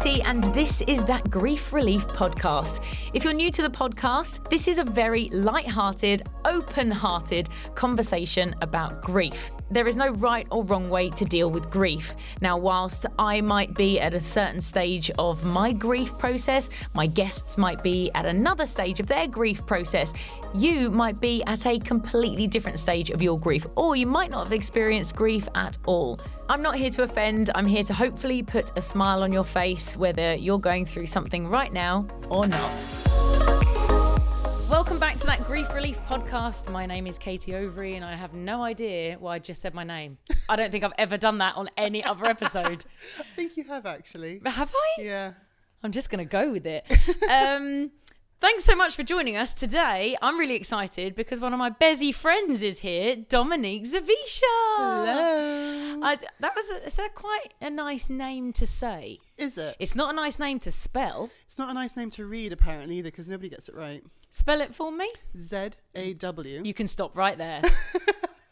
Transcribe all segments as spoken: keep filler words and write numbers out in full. Katie, and this is That Grief Relief Podcast. If you're new to the podcast, this is a very light-hearted, open-hearted conversation about grief. There is no right or wrong way to deal with grief. Now, whilst I might be at a certain stage of my grief process, my guests might be at another stage of their grief process, you might be at a completely different stage of your grief, or you might not have experienced grief at all. I'm not here to offend. I'm here to hopefully put a smile on your face, whether you're going through something right now or not. Welcome back to That Grief Relief Podcast. My name is Katie Overy, and I have no idea why I just said my name. I don't think I've ever done that on any other episode. I think you have, actually. Have I? Yeah. I'm just going to go with it. Um, thanks so much for joining us today. I'm really excited because one of my bezzy friends is here, Dominique Zawisza. Hello. I, that was a, it's a quite a nice name to say. Is it? It's not a nice name to spell. It's not a nice name to read, apparently, either, because nobody gets it right. Spell it for me. Z A W. You can stop right there.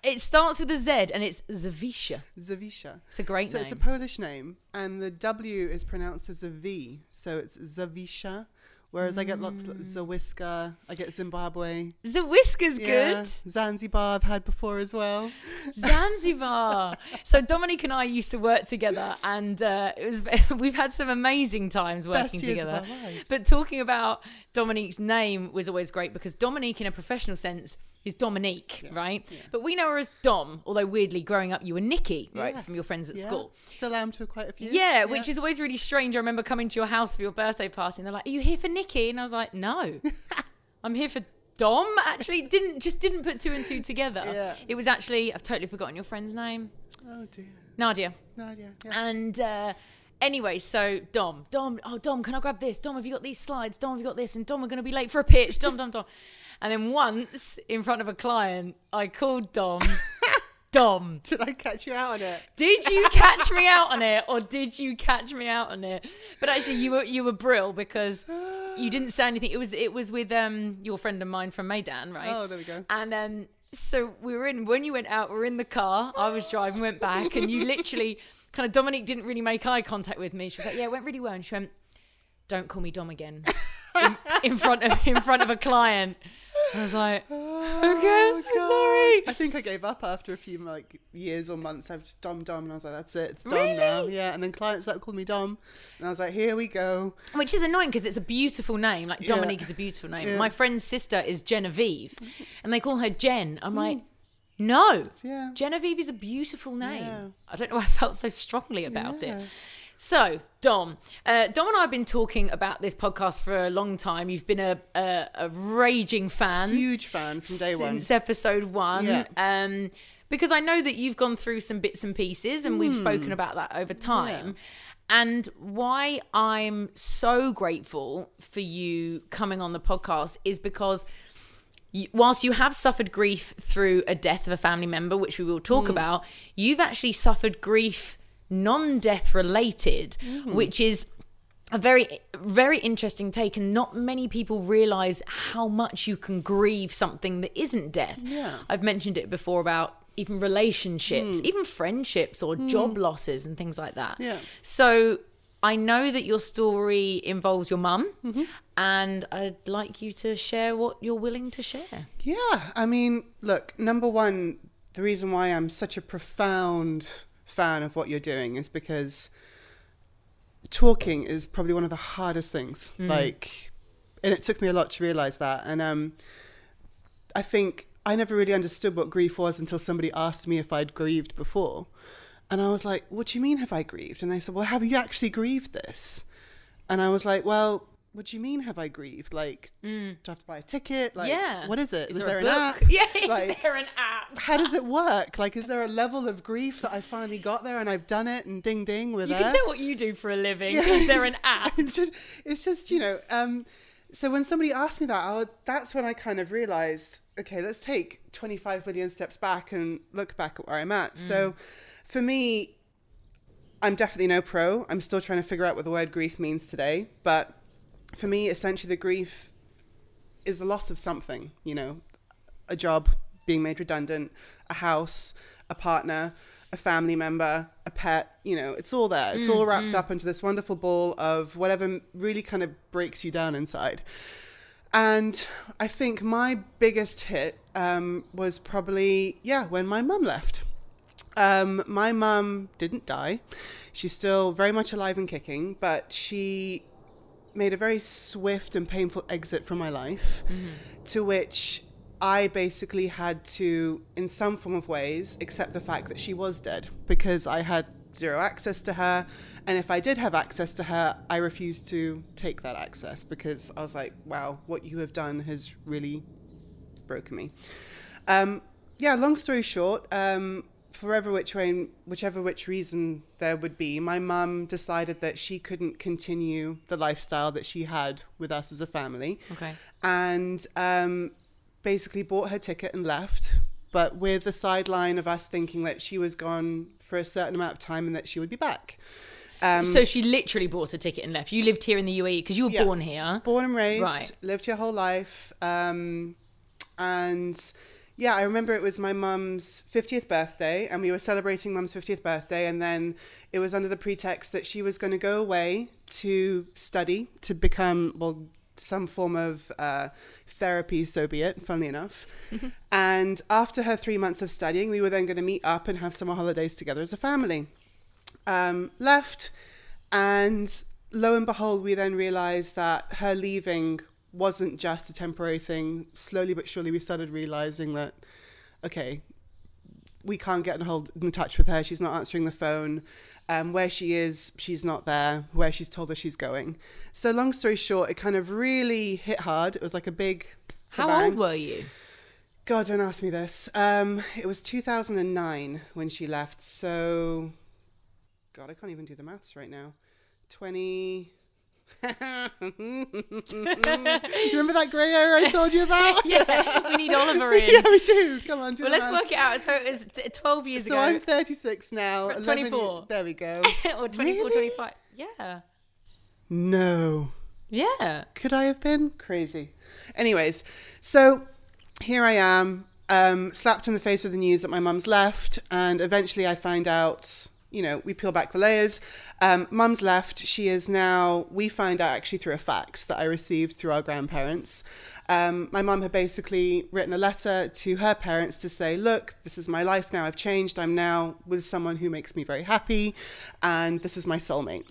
It starts with a Z and it's Zawisza. Zawisza. It's a great so name. So it's a Polish name and the W is pronounced as a V. So it's Zawisza. Whereas mm. I get lots of Zawiska, I get Zimbabwe. Zawiska's yeah. good. Zanzibar I've had before as well. Zanzibar. So Dominique and I used to work together and uh, it was we've had some amazing times working Best years together. Of our lives. But talking about Dominique's name was always great because Dominique in a professional sense is Dominique, yeah. right? Yeah. But we know her as Dom, although weirdly growing up you were Nikki, right? Yes. From your friends at yeah. school. Still am to quite a few. Yeah, yeah, which is always really strange. I remember coming to your house for your birthday party and they're like, are you here for Nikki? And I was like, no, I'm here for Dom. Actually, didn't just didn't put two and two together. Yeah. It was actually, I've totally forgotten your friend's name. Oh dear. Nadia. Nadia, yes. And uh, anyway, so Dom, Dom, oh Dom, can I grab this? Dom, have you got these slides? Dom, have you got this? And Dom, we're going to be late for a pitch. Dom, Dom, Dom. And then once in front of a client, I called Dom. Dom. Did I catch you out on it? Did you catch me out on it, or did you catch me out on it? But actually, you were you were brill because you didn't say anything. It was it was with um your friend of mine from Maidan, right? Oh, there we go. And um, so we were in when you went out, we were in the car. I was driving, went back, and you literally kind of Dominique didn't really make eye contact with me. She was like, "Yeah, it went really well," and she went, "Don't call me Dom again," in, in front of in front of a client. I was like, okay, I'm so sorry. I think I gave up after a few like years or months. I was just Dom, Dom, and I was like, that's it, it's Dom really? now. Yeah, and then clients like called me Dom, and I was like, here we go. Which is annoying because it's a beautiful name. Like Dominique yeah. is a beautiful name. Yeah. My friend's sister is Genevieve, and they call her Jen. I'm mm. like, no, yeah. Genevieve is a beautiful name. Yeah. I don't know why I felt so strongly about yeah. it. So, Dom, uh, Dom and I have been talking about this podcast for a long time. You've been a, a, a raging fan. Huge fan from day one. Since episode one. Yeah. Um, because I know that you've gone through some bits and pieces and mm. we've spoken about that over time. Yeah. And why I'm so grateful for you coming on the podcast is because whilst you have suffered grief through a death of a family member, which we will talk mm. about, you've actually suffered grief non-death related, mm. which is a very, very interesting take, and not many people realize how much you can grieve something that isn't death. Yeah. I've mentioned it before about even relationships, mm. even friendships or mm. job losses and things like that. Yeah. So I know that your story involves your mum, mm-hmm. and I'd like you to share what you're willing to share. Yeah, I mean, look, number one, the reason why I'm such a profound fan of what you're doing is because talking is probably one of the hardest things, mm. like, and it took me a lot to realize that. And um I think I never really understood what grief was until somebody asked me if I'd grieved before, and I was like, what do you mean have I grieved? And they said, well, have you actually grieved this? And I was like, well, what do you mean have I grieved? Like, mm. do I have to buy a ticket? Like, yeah. what is it? Is, is there, there an app? Yeah, is like, there an app? How does it work? Like, is there a level of grief that I finally got there and I've done it and ding, ding, we're you there? You can tell what you do for a living. Yeah. Is there an app? It's just, it's just you know, um, so when somebody asked me that, I would, that's when I kind of realized, okay, let's take twenty-five million steps back and look back at where I'm at. Mm. So for me, I'm definitely no pro. I'm still trying to figure out what the word grief means today, but for me, essentially, the grief is the loss of something, you know, a job, being made redundant, a house, a partner, a family member, a pet, you know, it's all there. It's mm, all wrapped mm. up into this wonderful ball of whatever really kind of breaks you down inside. And I think my biggest hit um, was probably, yeah, when my mum left. Um, my mum didn't die. She's still very much alive and kicking, but she made a very swift and painful exit from my life, mm-hmm. to which I basically had to, in some form of ways, accept the fact that she was dead, because I had zero access to her. And if I did have access to her, I refused to take that access, because I was like, wow, what you have done has really broken me. Um, yeah, long story short, um, forever which way, whichever which reason there would be, my mum decided that she couldn't continue the lifestyle that she had with us as a family. Okay. And um, basically bought her ticket and left, but with the sideline of us thinking that she was gone for a certain amount of time and that she would be back. Um, so she literally bought a ticket and left. You lived here in the U A E because you were yeah, born here. Born and raised. Right. Lived your whole life. Um, and yeah, I remember it was my mum's fiftieth birthday and we were celebrating mum's fiftieth birthday. And then it was under the pretext that she was going to go away to study, to become, well, some form of uh, therapy, so be it, funnily enough. Mm-hmm. And after her three months of studying, we were then going to meet up and have summer holidays together as a family. Um, left, and lo and behold, we then realized that her leaving wasn't just a temporary thing. Slowly but surely, we started realizing that, okay, we can't get in, hold, in touch with her. She's not answering the phone. Um, where she is, she's not there. Where she's told her she's going. So long story short, it kind of really hit hard. It was like a big kabang. How old were you? God, don't ask me this. Um, it was two thousand nine when she left. So, God, I can't even do the maths right now. twenty... You remember that grey area I told you about? Yeah, we need Oliver in. Yeah, we do. Come on, do well, let's math. Work it out. So it was twelve years so ago. So I'm thirty-six now. twenty-four. eleven, there we go. Or twenty-four, really? twenty-five. Yeah. No. Yeah. Could I have been? Crazy. Anyways, so here I am, um, slapped in the face with the news that my mum's left, and eventually I find out. You know, we peel back the layers. Um, mum's left. She is now, we find out actually through a fax that I received through our grandparents. Um, my mum had basically written a letter to her parents to say, look, this is my life now. I've changed. I'm now with someone who makes me very happy. And this is my soulmate.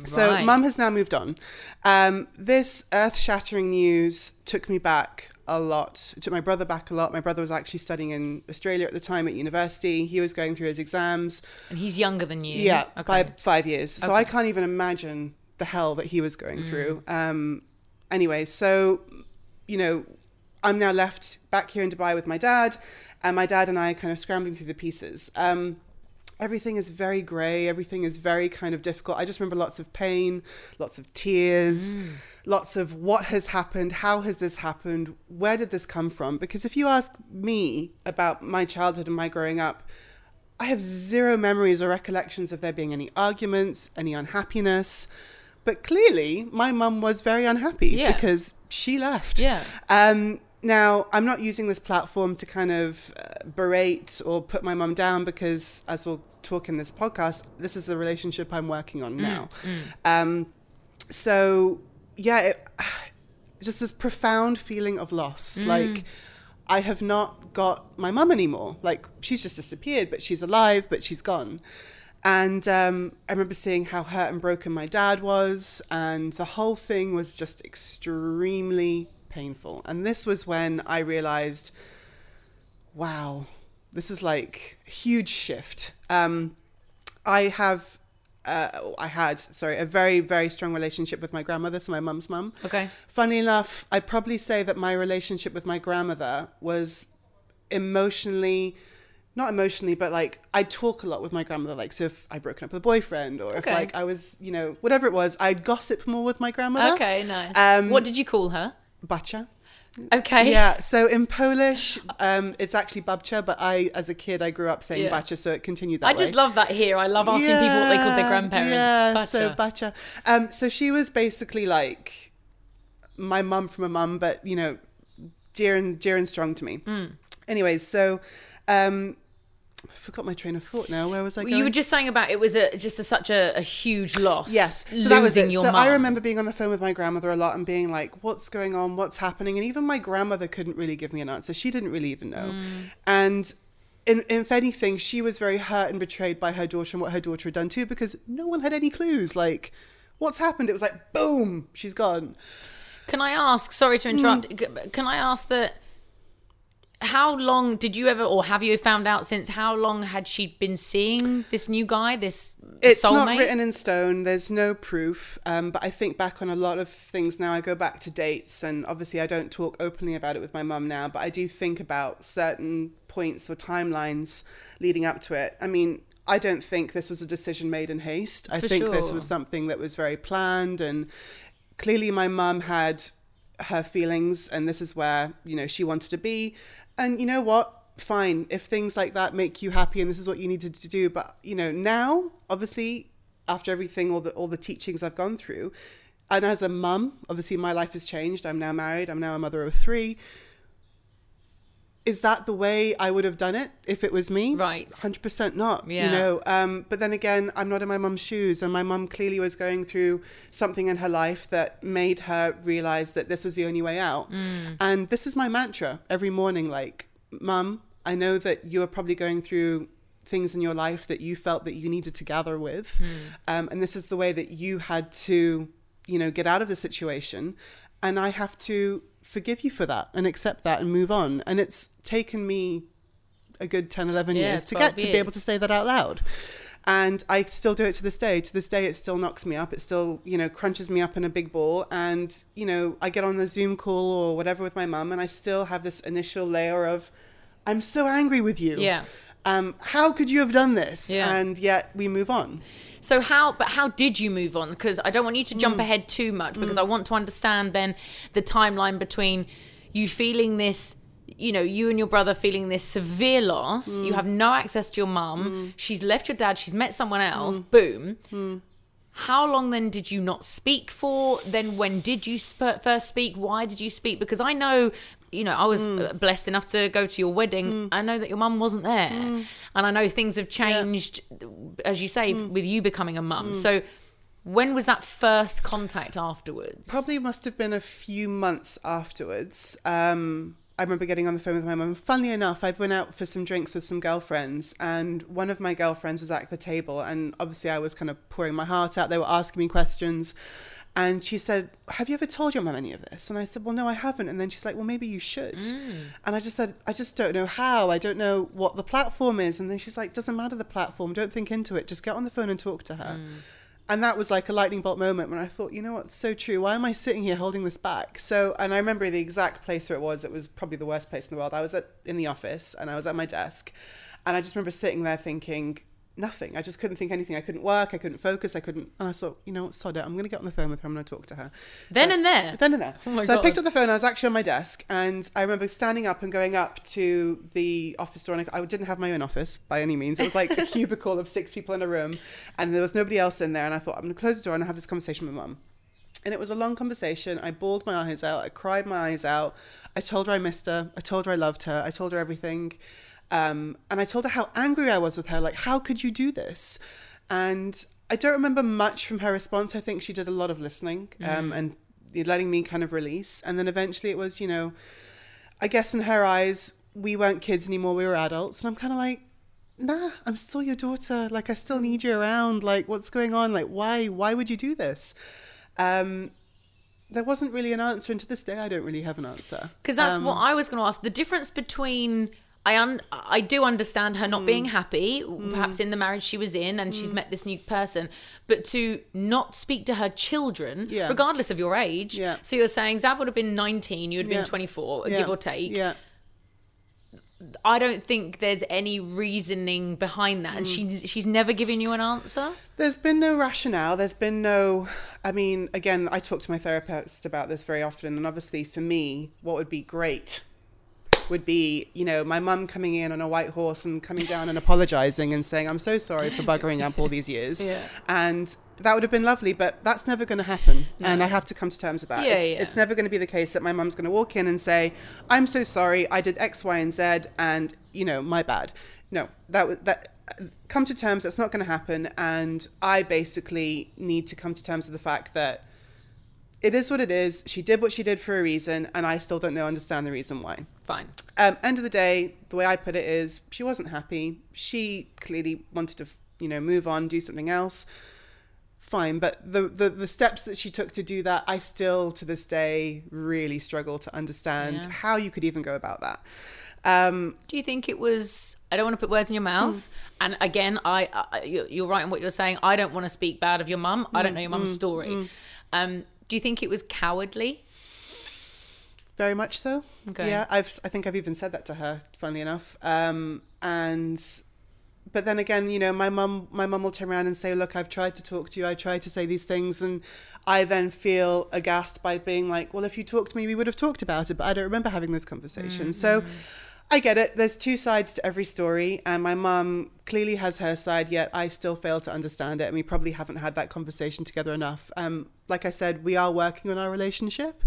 Right. So mum has now moved on. Um, this earth-shattering news took me back a lot. It took my brother back a lot. My brother was actually studying in Australia at the time at university. He was going through his exams. And he's younger than you? Yeah, okay. By five years. So okay. I can't even imagine the hell that he was going mm. through. Um, anyway, so, you know, I'm now left back here in Dubai with my dad, and my dad and I are kind of scrambling through the pieces. Um, everything is very grey. Everything is very kind of difficult. I just remember lots of pain, lots of tears, mm. lots of what has happened, how has this happened, where did this come from? Because if you ask me about my childhood and my growing up, I have zero memories or recollections of there being any arguments, any unhappiness. But clearly, my mum was very unhappy yeah. because she left. Yeah. Um, Now, I'm not using this platform to kind of uh, berate or put my mum down because, as we'll talk in this podcast, this is the relationship I'm working on now. Mm, mm. Um, so, yeah, it, just this profound feeling of loss. Mm. Like, I have not got my mum anymore. Like, she's just disappeared, but she's alive, but she's gone. And um, I remember seeing how hurt and broken my dad was. And the whole thing was just extremely painful. And this was when I realized, wow, this is like a huge shift. Um, I have, uh, I had, sorry, a very, very strong relationship with my grandmother, so my mum's mum. Okay. Funnily enough, I'd probably say that my relationship with my grandmother was emotionally, not emotionally, but like I talk a lot with my grandmother. Like, so if I'd broken up with a boyfriend or okay. if like I was, you know, whatever it was, I'd gossip more with my grandmother. Okay, nice. Um, what did you call her? Bacha. Okay. Yeah. So in Polish, um, it's actually babcia, but I, as a kid, I grew up saying yeah. bacha, so it continued that I way. I just love that here. I love asking yeah, people what they called their grandparents. Yeah, bacha. So bacha. Um, so she was basically like my mum from a mum, but, you know, dear and dear and strong to me. Mm. Anyways, so um, I forgot my train of thought now. Where was I going? You were just saying about it was a, just a, such a, a huge loss. Yes. So losing that was it. Your so mum. I remember being on the phone with my grandmother a lot and being like, what's going on? What's happening? And even my grandmother couldn't really give me an answer. She didn't really even know. Mm. And in, if anything, she was very hurt and betrayed by her daughter and what her daughter had done too, because no one had any clues. Like, what's happened? It was like, boom, she's gone. Can I ask, sorry to interrupt, mm. can I ask that, how long did you ever, or have you found out since, how long had she been seeing this new guy, this soulmate? It's not written in stone. There's no proof. Um, but I think back on a lot of things now. I go back to dates, and obviously I don't talk openly about it with my mum now, but I do think about certain points or timelines leading up to it. I mean, I don't think this was a decision made in haste. I For think sure. this was something that was very planned, and clearly my mum had her feelings, and this is where, you know, she wanted to be. And you know what, fine, if things like that make you happy and this is what you needed to do. But, you know, now obviously after everything, all the all the teachings I've gone through, and as a mum, obviously my life has changed. I'm now married, I'm now a mother of three. Is that the way I would have done it if it was me? Right. one hundred percent not, yeah. you know. Um, but then again, I'm not in my mum's shoes. And my mum clearly was going through something in her life that made her realize that this was the only way out. Mm. And this is my mantra every morning. Like, mum, I know that you are probably going through things in your life that you felt that you needed to gather with. Mm. Um, and this is the way that you had to, you know, get out of the situation. And I have to forgive you for that and accept that and move on. And it's taken me a good ten, eleven yeah, years to get years. to be able to say that out loud. And I still do it to this day. To this day, it still knocks me up. It still, you know, crunches me up in a big ball. And, you know, I get on the Zoom call or whatever with my mum, and I still have this initial layer of, I'm so angry with you. Yeah. Um, how could you have done this? Yeah. And yet we move on. So how, but how did you move on? Because I don't want you to jump mm. ahead too much, because mm. I want to understand then the timeline between you feeling this, you know, you and your brother feeling this severe loss. Mm. You have no access to your mum. Mm. She's left your dad. She's met someone else. Mm. Boom. Mm. How long then did you not speak for? Then when did you sp- first speak? Why did you speak? Because I know... You know, I was mm. blessed enough to go to your wedding. Mm. I know that your mum wasn't there. Mm. And I know things have changed, yeah. as you say, mm. with you becoming a mum. Mm. So when was that first contact afterwards? Probably must have been a few months afterwards. Um, I remember getting on the phone with my mum. Funnily enough, I'd went out for some drinks with some girlfriends, and one of my girlfriends was at the table, and obviously I was kind of pouring my heart out. They were asking me questions. And she said, have you ever told your mum any of this? And I said, well, no, I haven't. And then she's like, well, maybe you should. Mm. And I just said, I just don't know how. I don't know what the platform is. And then she's like, doesn't matter the platform. Don't think into it. Just get on the phone and talk to her. Mm. And that was like a lightning bolt moment when I thought, you know what? It's so true. Why am I sitting here holding this back? So, and I remember the exact place where it was. It was probably the worst place in the world. I was at, in the office, and I was at my desk. And I just remember sitting there thinking, nothing. I just couldn't think anything. I couldn't work. I couldn't focus. I couldn't. And I thought, you know what, sod it. I'm going to get on the phone with her. I'm going to talk to her. Then so, and there. Then and there. Oh my so God. I picked up the phone. I was actually on my desk. And I remember standing up and going up to the office door. And I, I didn't have my own office by any means. It was like a cubicle of six people in a room. And there was nobody else in there. And I thought, I'm going to close the door and have this conversation with mum. And it was a long conversation. I bawled my eyes out. I cried my eyes out. I told her I missed her. I told her I loved her. I told her everything. Um, and I told her how angry I was with her. Like, how could you do this? And I don't remember much from her response. I think she did a lot of listening um, mm. and letting me kind of release. And then eventually it was, you know, I guess in her eyes, we weren't kids anymore. We were adults. And I'm kind of like, nah, I'm still your daughter. Like, I still need you around. Like, what's going on? Like, why? Why would you do this? Um There wasn't really an answer. And to this day, I don't really have an answer. Because that's um, what I was going to ask. The difference between... I un- I do understand her not mm. being happy, perhaps mm. in the marriage she was in, and mm. she's met this new person. But to not speak to her children, yeah. regardless of your age. Yeah. So you're saying Zav would have been nineteen, you would have yeah. been twenty-four, yeah. give or take. Yeah. I don't think there's any reasoning behind that. And mm. she's, she's never given you an answer? There's been no rationale. There's been no... I mean, again, I talk to my therapist about this very often. And obviously, for me, what would be great... would be, you know, my mum coming in on a white horse and coming down and apologising and saying, I'm so sorry for buggering up all these years. Yeah. And That would have been lovely, but that's never going to happen. No. And I have to come to terms with that. Yeah, it's, yeah. it's never going to be the case that my mum's going to walk in and say, I'm so sorry, I did X, Y, and Z, and, you know, my bad. No, that was that. Come to terms, that's not going to happen. And I basically need to come to terms with the fact that it is what it is. She did what she did for a reason, and I still don't know, understand the reason why. Fine. Um, end of the day, the way I put it is, she wasn't happy. She clearly wanted to, you know, move on, do something else. Fine. But the, the, the steps that she took to do that, I still, to this day, really struggle to understand yeah. how you could even go about that. Um, do you think it was, I don't want to put words in your mouth, mm. and again, I, I you're right in what you're saying. I don't want to speak bad of your mum. Mm, I don't know your mum's mm, story. Mm. Um, do you think it was cowardly? Very much so. Okay. Yeah, I've, I think I've even said that to her, funnily enough. Um, and, but then again, you know, my mum, my mum will turn around and say, look, I've tried to talk to you. I tried to say these things. And I then feel aghast by being like, well, if you talked to me, we would have talked about it. But I don't remember having those conversations. Mm-hmm. So I get it. There's two sides to every story. And my mum clearly has her side, yet I still fail to understand it. And we probably haven't had that conversation together enough. Um, like I said, we are working on our relationship.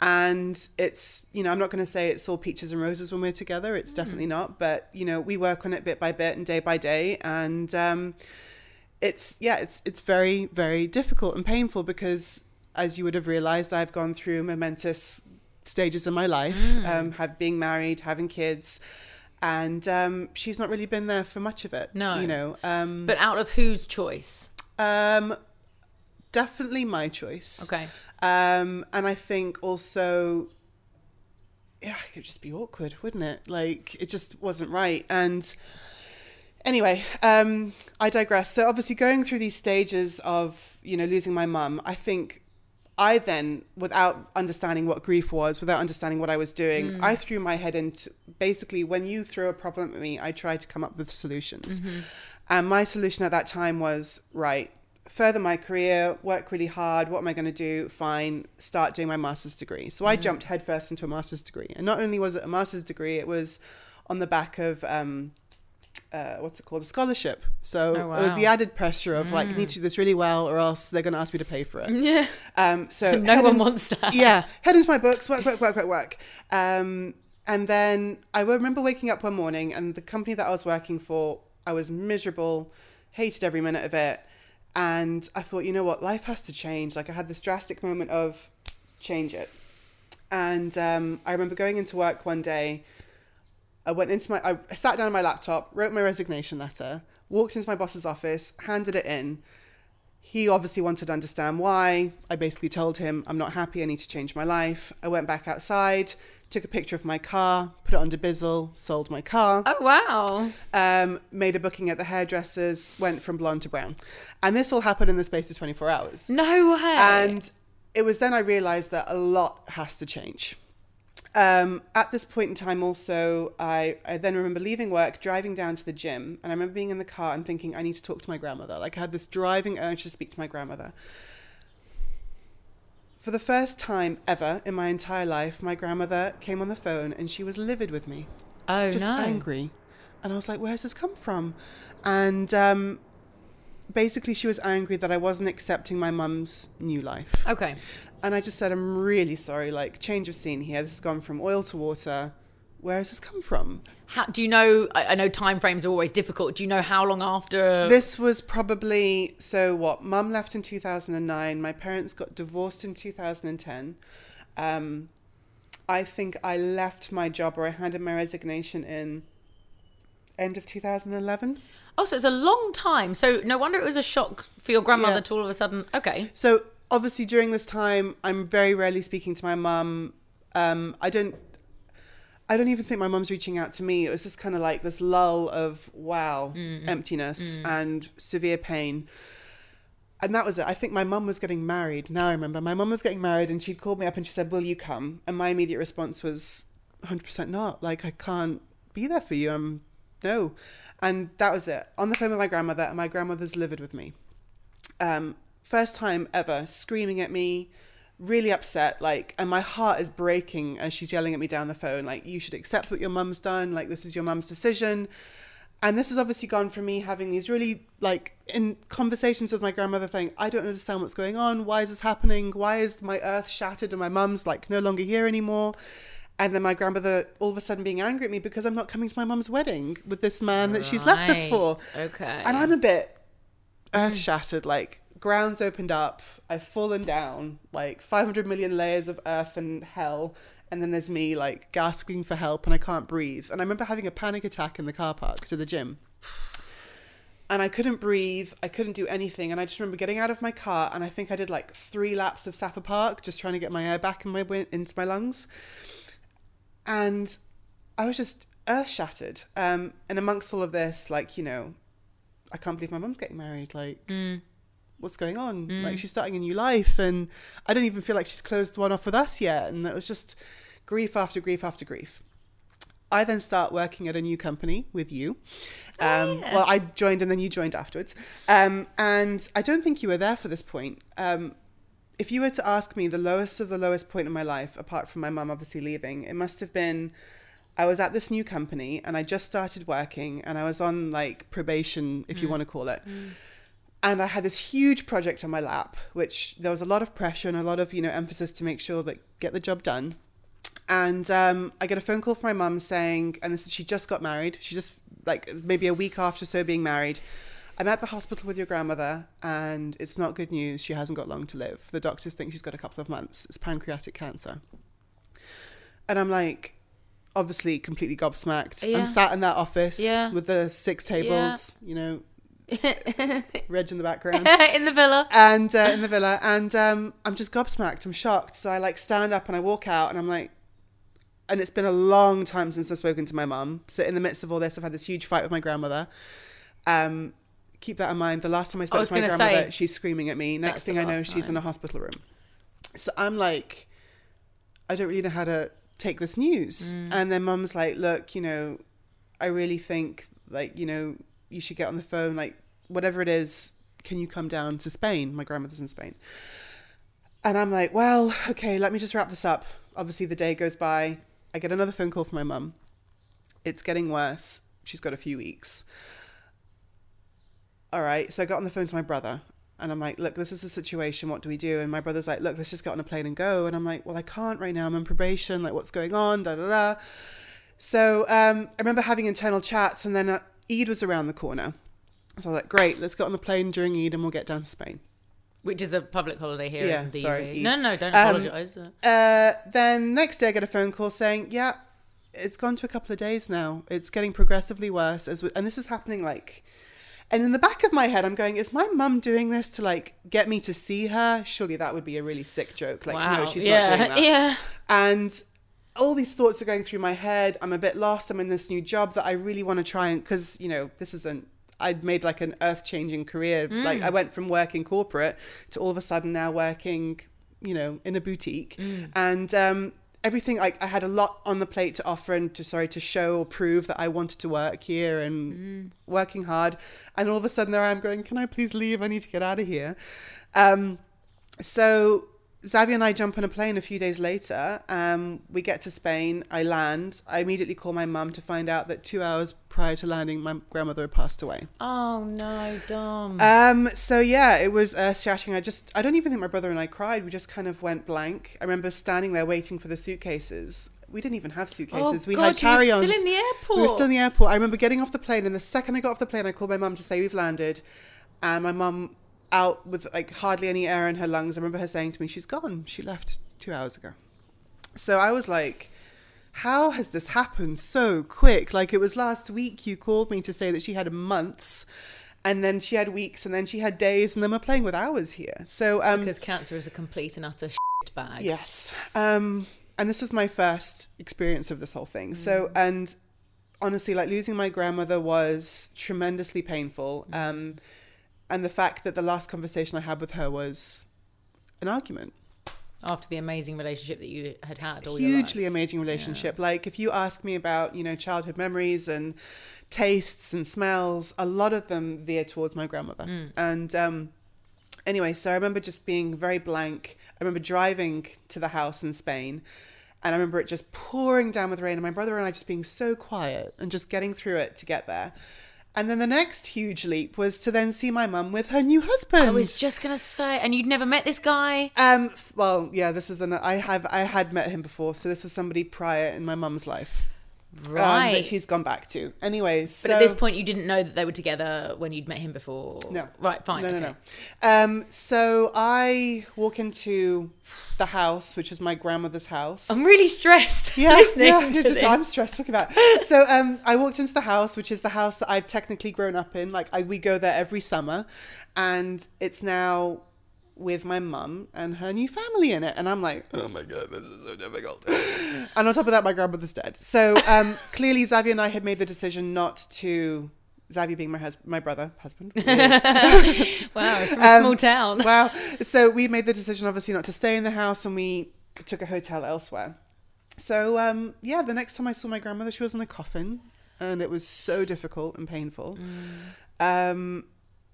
And it's, you know, I'm not going to say it's all peaches and roses when we're together. It's mm. definitely not. But, you know, we work on it bit by bit and day by day. And um, it's, yeah, it's it's very, very difficult and painful because, as you would have realized, I've gone through momentous stages of my life, mm. um, have being married, having kids, and um, she's not really been there for much of it. No, you know. Um, but out of whose choice? Um, definitely my choice. Okay. Um, and I think also, yeah, it would just be awkward, wouldn't it? Like, it just wasn't right. And anyway, um, I digress. So obviously, going through these stages of, you know, losing my mum, I think. I then, without understanding what grief was, without understanding what I was doing, mm. I threw my head into, basically, when you throw a problem at me, I tried to come up with solutions. Mm-hmm. And my solution at that time was, right, further my career, work really hard, what am I going to do? Fine, start doing my master's degree. So mm. I jumped headfirst into a master's degree. And not only was it a master's degree, it was on the back of... Um, Uh, what's it called? A scholarship. So oh, wow. it was the added pressure of mm. like, need to do this really well or else they're going to ask me to pay for it. Yeah. Um, so no one into, wants that. Yeah. Head into my books, work, work, work, work, work. Um, and then I remember waking up one morning and the company that I was working for, I was miserable, hated every minute of it. And I thought, you know what? Life has to change. Like I had this drastic moment of change it. And um, I remember going into work one day. I went into my, I sat down on my laptop, wrote my resignation letter, walked into my boss's office, handed it in. He obviously wanted to understand why. I basically told him, I'm not happy, I need to change my life. I went back outside, took a picture of my car, put it on Debizzle, sold my car. Oh, wow. Um, made a booking at the hairdresser's, went from blonde to brown. And this all happened in the space of twenty-four hours. No way. And it was then I realized that a lot has to change. Um, at this point in time also, I, I then remember leaving work, driving down to the gym, and I remember being in the car and thinking, I need to talk to my grandmother. Like I had this driving urge to speak to my grandmother. For the first time ever in my entire life, my grandmother came on the phone and she was livid with me. Oh, just no. angry. And I was like, where's this come from? And um, basically she was angry that I wasn't accepting my mum's new life. Okay. And I just said, I'm really sorry, like, change of scene here. This has gone from oil to water. Where has this come from? How, do you know, I, I know timeframes are always difficult. Do you know how long after? This was probably, so what, mum left in two thousand nine. My parents got divorced in two thousand ten. Um, I think I left my job or I handed my resignation in end of two thousand eleven. Oh, so it's a long time. So no wonder it was a shock for your grandmother yeah. to all of a sudden, okay. So... Obviously, during this time, I'm very rarely speaking to my mum. Um, I don't I don't even think my mum's reaching out to me. It was just kind of like this lull of, wow, mm. emptiness mm. and severe pain. And that was it. I think my mum was getting married. Now I remember. My mum was getting married and she called me up and she said, will you come? And my immediate response was one hundred percent not. Like, I can't be there for you. Um, no. And that was it. On the phone with my grandmother, and my grandmother's livid with me. Um. First time ever, screaming at me, really upset, like, and my heart is breaking as she's yelling at me down the phone, like, you should accept what your mum's done, like, this is your mum's decision. And this has obviously gone from me having these really, like, in conversations with my grandmother saying, I don't understand what's going on. Why is this happening? Why is my earth shattered and my mum's, like, no longer here anymore? And then my grandmother all of a sudden being angry at me because I'm not coming to my mum's wedding with this man right. that she's left us for. Okay. And I'm a bit earth shattered, like, ground's opened up. I've fallen down, like, five hundred million layers of earth and hell. And then there's me, like, gasping for help and I can't breathe. And I remember having a panic attack in the car park to the gym. And I couldn't breathe. I couldn't do anything. And I just remember getting out of my car and I think I did, like, three laps of Safford Park just trying to get my air back in my win- into my lungs. And I was just earth-shattered. Um, and amongst all of this, like, you know, I can't believe my mum's getting married. Like... Mm. What's going on? Mm. Like, she's starting a new life and I don't even feel like she's closed one off with us yet. And that was just grief after grief after grief. I then start working at a new company with you. Um, oh, yeah. Well, I joined and then you joined afterwards. Um, and I don't think you were there for this point. Um, if you were to ask me the lowest of the lowest point in my life, apart from my mum obviously leaving, it must have been... I was at this new company and I just started working and I was on, like, probation, if mm. you want to call it. Mm. And I had this huge project on my lap, which there was a lot of pressure and a lot of, you know, emphasis to make sure that get the job done. And um, I get a phone call from my mum saying, and this is, she just got married. She just, like, maybe a week after so being married. I'm at the hospital with your grandmother and it's not good news. She hasn't got long to live. The doctors think she's got a couple of months. It's pancreatic cancer. And I'm like, obviously completely gobsmacked. Yeah. I'm sat in that office yeah. with the six tables, yeah. you know, Reg in the background in the villa and uh, in the villa and um I'm just gobsmacked, I'm shocked. So I, like, stand up and I walk out and I'm like, and it's been a long time since I've spoken to my mum. So in the midst of all this, I've had this huge fight with my grandmother. Um keep that in mind, the last time I spoke I to my grandmother, say, she's screaming at me. Next thing I know, she's time. in a hospital room. So I'm like, I don't really know how to take this news. mm. And then mum's like, look, you know, I really think, like, you know, you should get on the phone, like, whatever it is, can you come down to Spain? My grandmother's in Spain. And I'm like, well, okay, let me just wrap this up. Obviously, the day goes by. I get another phone call from my mum. It's getting worse. She's got a few weeks. All right. So I got on the phone to my brother and I'm like, look, this is the situation. What do we do? And my brother's like, look, let's just get on a plane and go. And I'm like, well, I can't right now. I'm on probation. Like, what's going on? Da, da, da. So um, I remember having internal chats and then... Uh, Eid was around the corner. So I was like, great, let's get on the plane during Eid and we'll get down to Spain. Which is a public holiday here yeah, in the sorry, U K. No, no, don't um, apologise. Uh, then next day I get a phone call saying, yeah, it's gone to a couple of days now. It's getting progressively worse. As we- and this is happening like... And in the back of my head, I'm going, is my mum doing this to, like, get me to see her? Surely that would be a really sick joke. Like, wow. no, she's yeah. not doing that. Yeah. And... all these thoughts are going through my head. I'm a bit lost. I'm in this new job that I really want to try and, because, you know, this isn't, I'd made like an earth changing career. Mm. Like I went from working corporate to all of a sudden now working, you know, in a boutique. Mm. And um, everything, like I had a lot on the plate to offer and to, sorry, to show or prove that I wanted to work here and mm. working hard. And all of a sudden there I am going, can I please leave? I need to get out of here. Um, so Xavier and I jump on a plane a few days later. Um, we get to Spain. I land. I immediately call my mum to find out that two hours prior to landing, my grandmother had passed away. Oh, no, Dom. Um, so, yeah, it was earth-shattering. I just, I don't even think my brother and I cried. We just kind of went blank. I remember standing there waiting for the suitcases. We didn't even have suitcases. Oh, we God, had carry-ons. We were still in the airport. We were still in the airport. I remember getting off the plane. And the second I got off the plane, I called my mum to say we've landed. And my mum... out with like hardly any air in her lungs. I remember her saying to me, she's gone. She left two hours ago. So I was like, how has this happened so quick? Like it was last week you called me to say that she had months and then she had weeks and then she had days and then we're playing with hours here. So um, because cancer is a complete and utter shit bag. Yes. Um, and this was my first experience of this whole thing. Mm. So, and honestly, like losing my grandmother was tremendously painful. Mm. Um, And the fact that the last conversation I had with her was an argument. After the amazing relationship that you had had all your life. Hugely amazing relationship. Yeah. Like if you ask me about, you know, childhood memories and tastes and smells, a lot of them veer towards my grandmother. Mm. And um, anyway, so I remember just being very blank. I remember driving to the house in Spain And I remember it just pouring down with rain and my brother and I just being so quiet and just getting through it to get there. And then the next huge leap was to then see my mum with her new husband. I was just going to say, and you'd never met this guy? Um, well, yeah, this is an, I have, I had met him before. So this was somebody prior in my mum's life. Right. Um, that she's gone back to. Anyways. But so, at this point, you didn't know that they were together when you'd met him before? No. Right, fine. No, no, okay. no. Um, so I walk into the house, which is my grandmother's house. I'm really stressed. Yeah, listening yeah, to this. I'm stressed talking about it. So um, I walked into the house, which is the house that I've technically grown up in. Like I, we go there every summer, and it's now with my mum and her new family in it, and I'm like, oh my god, this is so difficult. And on top of that, my grandmother's dead. So um, clearly, Xavier and I had made the decision not to. Xavier being my husband, my brother, husband. Wow, from a um, small town. Wow. So we made the decision, obviously, not to stay in the house, and we took a hotel elsewhere. So um, yeah, the next time I saw my grandmother, she was in a coffin, and it was so difficult and painful. Mm. Um.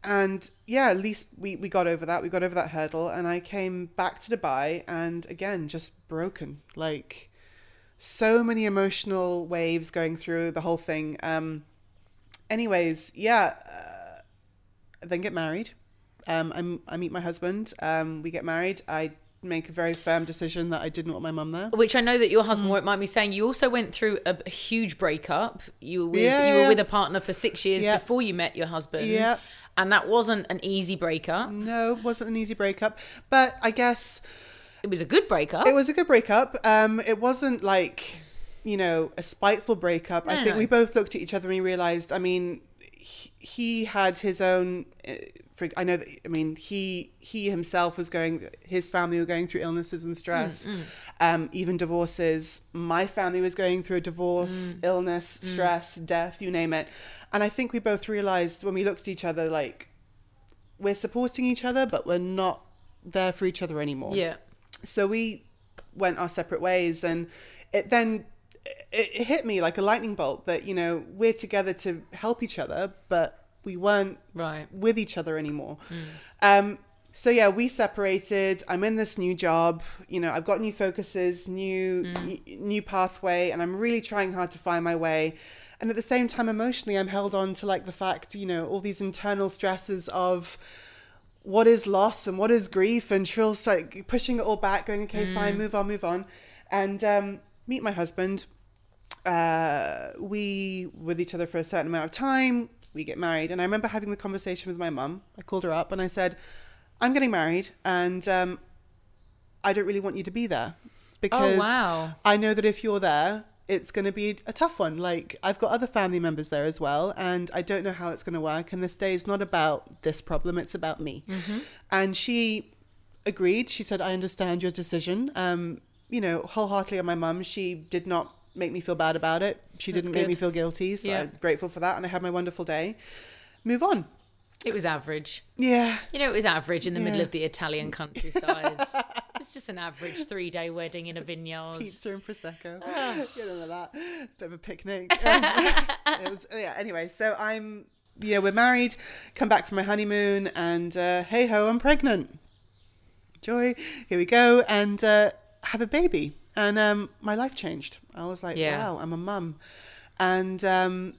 And yeah, at least we, we got over that. We got over that hurdle. And I came back to Dubai and again, just broken. Like so many emotional waves going through the whole thing. Um, anyways, yeah, uh, then get married. Um, I'm, I meet my husband. Um, we get married. I make a very firm decision that I didn't want my mum there. Which I know that your husband mm. won't mind me saying, you also went through a huge breakup. You were with, yeah, you were yeah. with a partner for six years yeah. before you met your husband. Yeah. And that wasn't an easy breakup. No, it wasn't an easy breakup. But I guess... It was a good breakup. It was a good breakup. Um, it wasn't like, you know, a spiteful breakup. No, I think no. we both looked at each other and we realised, I mean, he, he had his own... Uh, for, I know that, I mean, he he himself was going... His family were going through illnesses and stress, mm, mm. Um, even divorces. My family was going through a divorce, mm. illness, mm. stress, death, you name it. And I think we both realised when we looked at each other, like, we're supporting each other, but we're not there for each other anymore. Yeah. So we went our separate ways. And it then it hit me like a lightning bolt that, you know, we're together to help each other, but we weren't right with each other anymore. Mm. Um. So, yeah, we separated. I'm in this new job. You know, I've got new focuses, new mm. n- new pathway, and I'm really trying hard to find my way. And at the same time, emotionally, I'm held on to like the fact, you know, all these internal stresses of what is loss and what is grief, and Trill's like pushing it all back, going, okay, mm. fine, move on, move on. And um, meet my husband. Uh, we were with each other for a certain amount of time. We get married. And I remember having the conversation with my mum. I called her up and I said, I'm getting married and um, I don't really want you to be there because oh, wow. I know that if you're there, it's going to be a tough one. Like I've got other family members there as well. And I don't know how it's going to work. And this day is not about this problem. It's about me. Mm-hmm. And she agreed. She said, I understand your decision. Um, you know, wholeheartedly on my mum. She did not make me feel bad about it. She That's didn't good. Make me feel guilty. So yeah. I'm grateful for that. And I had my wonderful day. Move on. It was average. Yeah. You know, it was average in the yeah. middle of the Italian countryside. It was just an average three-day wedding in a vineyard. Pizza and Prosecco. Oh. You know that. Bit of a picnic. Um, it was, yeah, anyway, so I'm, yeah, we're married, come back from my honeymoon, and uh, hey ho, I'm pregnant. Joy, here we go, and uh, have a baby. And um, my life changed. I was like, yeah. wow, I'm a mum. And um,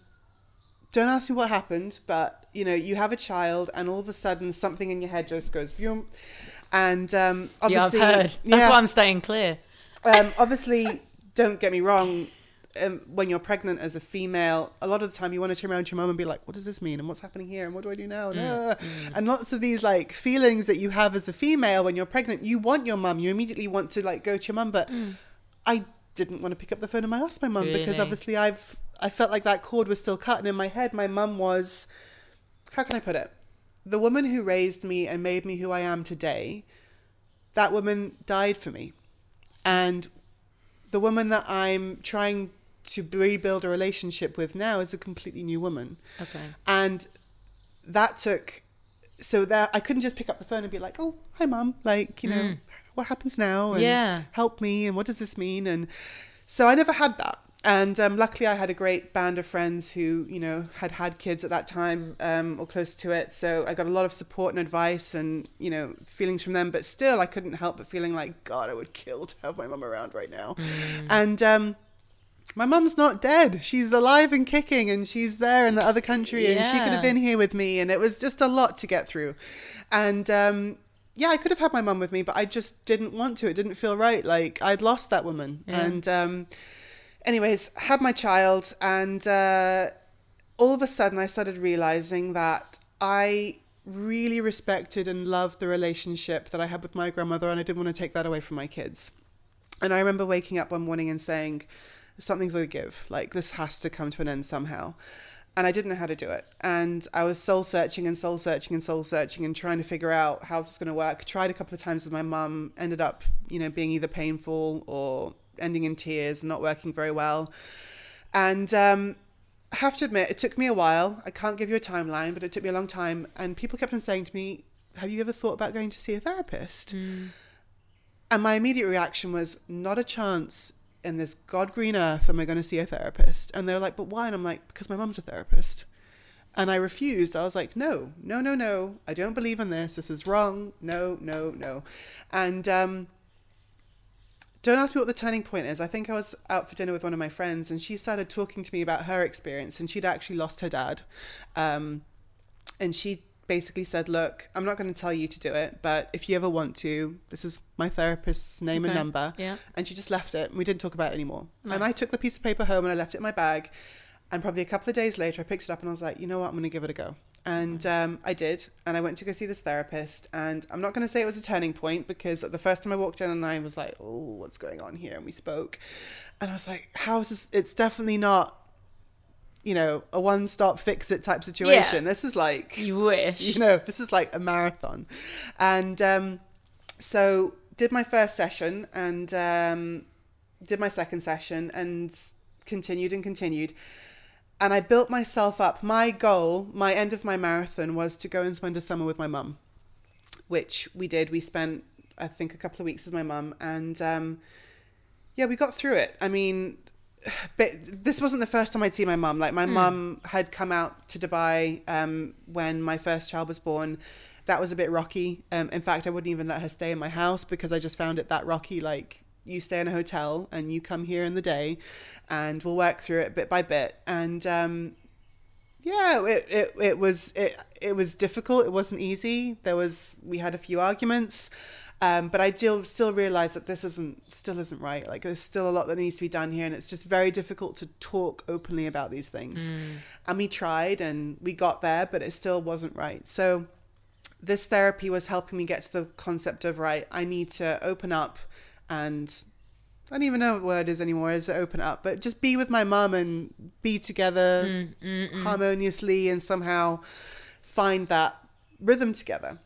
don't ask me what happened, but you know, you have a child and all of a sudden something in your head just goes, boom. And um, obviously... Yeah, I've heard. Yeah, that's why I'm staying clear. Um, obviously, don't get me wrong, um, when you're pregnant as a female, a lot of the time you want to turn around to your mum and be like, what does this mean? And what's happening here? And what do I do now? And, mm. uh, mm. and lots of these like feelings that you have as a female when you're pregnant, you want your mum, you immediately want to like go to your mum. But mm. I didn't want to pick up the phone and I asked my mum really? because obviously I've I felt like that cord was still cut. And in my head, my mum was... How can I put it? The woman who raised me and made me who I am today, that woman died for me. And the woman that I'm trying to rebuild a relationship with now is a completely new woman. Okay. And that took, so that I couldn't just pick up the phone and be like, oh, hi, mum. Like, you know, mm. what happens now? And yeah. help me. And what does this mean? And so I never had that. And um, luckily I had a great band of friends who, you know, had had kids at that time um, or close to it. So I got a lot of support and advice and, you know, feelings from them. But still, I couldn't help but feeling like, God, I would kill to have my mum around right now. Mm. And um, my mum's not dead. She's alive and kicking, and she's there in the other country, yeah. and she could have been here with me. And it was just a lot to get through. And um, yeah, I could have had my mum with me, but I just didn't want to. It didn't feel right. Like I'd lost that woman. Yeah. And um anyways, had my child, and uh, all of a sudden I started realizing that I really respected and loved the relationship that I had with my grandmother, and I didn't want to take that away from my kids. And I remember waking up one morning and saying, something's going to give, like this has to come to an end somehow. And I didn't know how to do it. And I was soul searching and soul searching and soul searching and trying to figure out how this was going to work. Tried a couple of times with my mum, ended up, you know, being either painful or ending in tears, not working very well. And um, I have to admit, it took me a while. I can't give you a timeline, but it took me a long time. And people kept on saying to me, have you ever thought about going to see a therapist? Mm. And my immediate reaction was, not a chance in this God green earth am I going to see a therapist. And they were like, but why? And I'm like, because my mum's a therapist. And I refused. I was like, no, no, no, no. I don't believe in this. This is wrong. No, no, no. And, um, don't ask me what the turning point is. I think I was out for dinner with one of my friends, and she started talking to me about her experience, and she'd actually lost her dad. Um, and she basically said, look, I'm not going to tell you to do it, but if you ever want to, this is my therapist's name okay. and number. Yeah. And she just left it, and we didn't talk about it anymore. Nice. And I took the piece of paper home and I left it in my bag. And probably a couple of days later, I picked it up and I was like, you know what, I'm going to give it a go. And um, I did. And I went to go see this therapist. And I'm not going to say it was a turning point, because the first time I walked in and I was like, oh, what's going on here? And we spoke. And I was like, how is this? It's definitely not, you know, a one-stop fix-it type situation. Yeah. This is like... You wish. You know, this is like a marathon. And um, so did my first session and um, did my second session and continued and continued. And I built myself up. My goal, my end of my marathon, was to go and spend a summer with my mum, which we did. We spent, I think, a couple of weeks with my mum. And um, yeah, we got through it. I mean, but this wasn't the first time I'd seen my mum. Like my mm. mum had come out to Dubai um, when my first child was born. That was a bit rocky. Um, in fact, I wouldn't even let her stay in my house because I just found it that rocky. Like, you stay in a hotel and you come here in the day and we'll work through it bit by bit. And um, yeah, it, it, it was, it, it was difficult. It wasn't easy. There was, we had a few arguments, um, but I still, still realized that this isn't, still isn't right. Like there's still a lot that needs to be done here, and it's just very difficult to talk openly about these things. Mm. And we tried and we got there, but it still wasn't right. So this therapy was helping me get to the concept of, right, I need to open up. And I don't even know what the word is anymore, is to open up, but just be with my mum and be together mm, mm, mm. harmoniously and somehow find that rhythm together.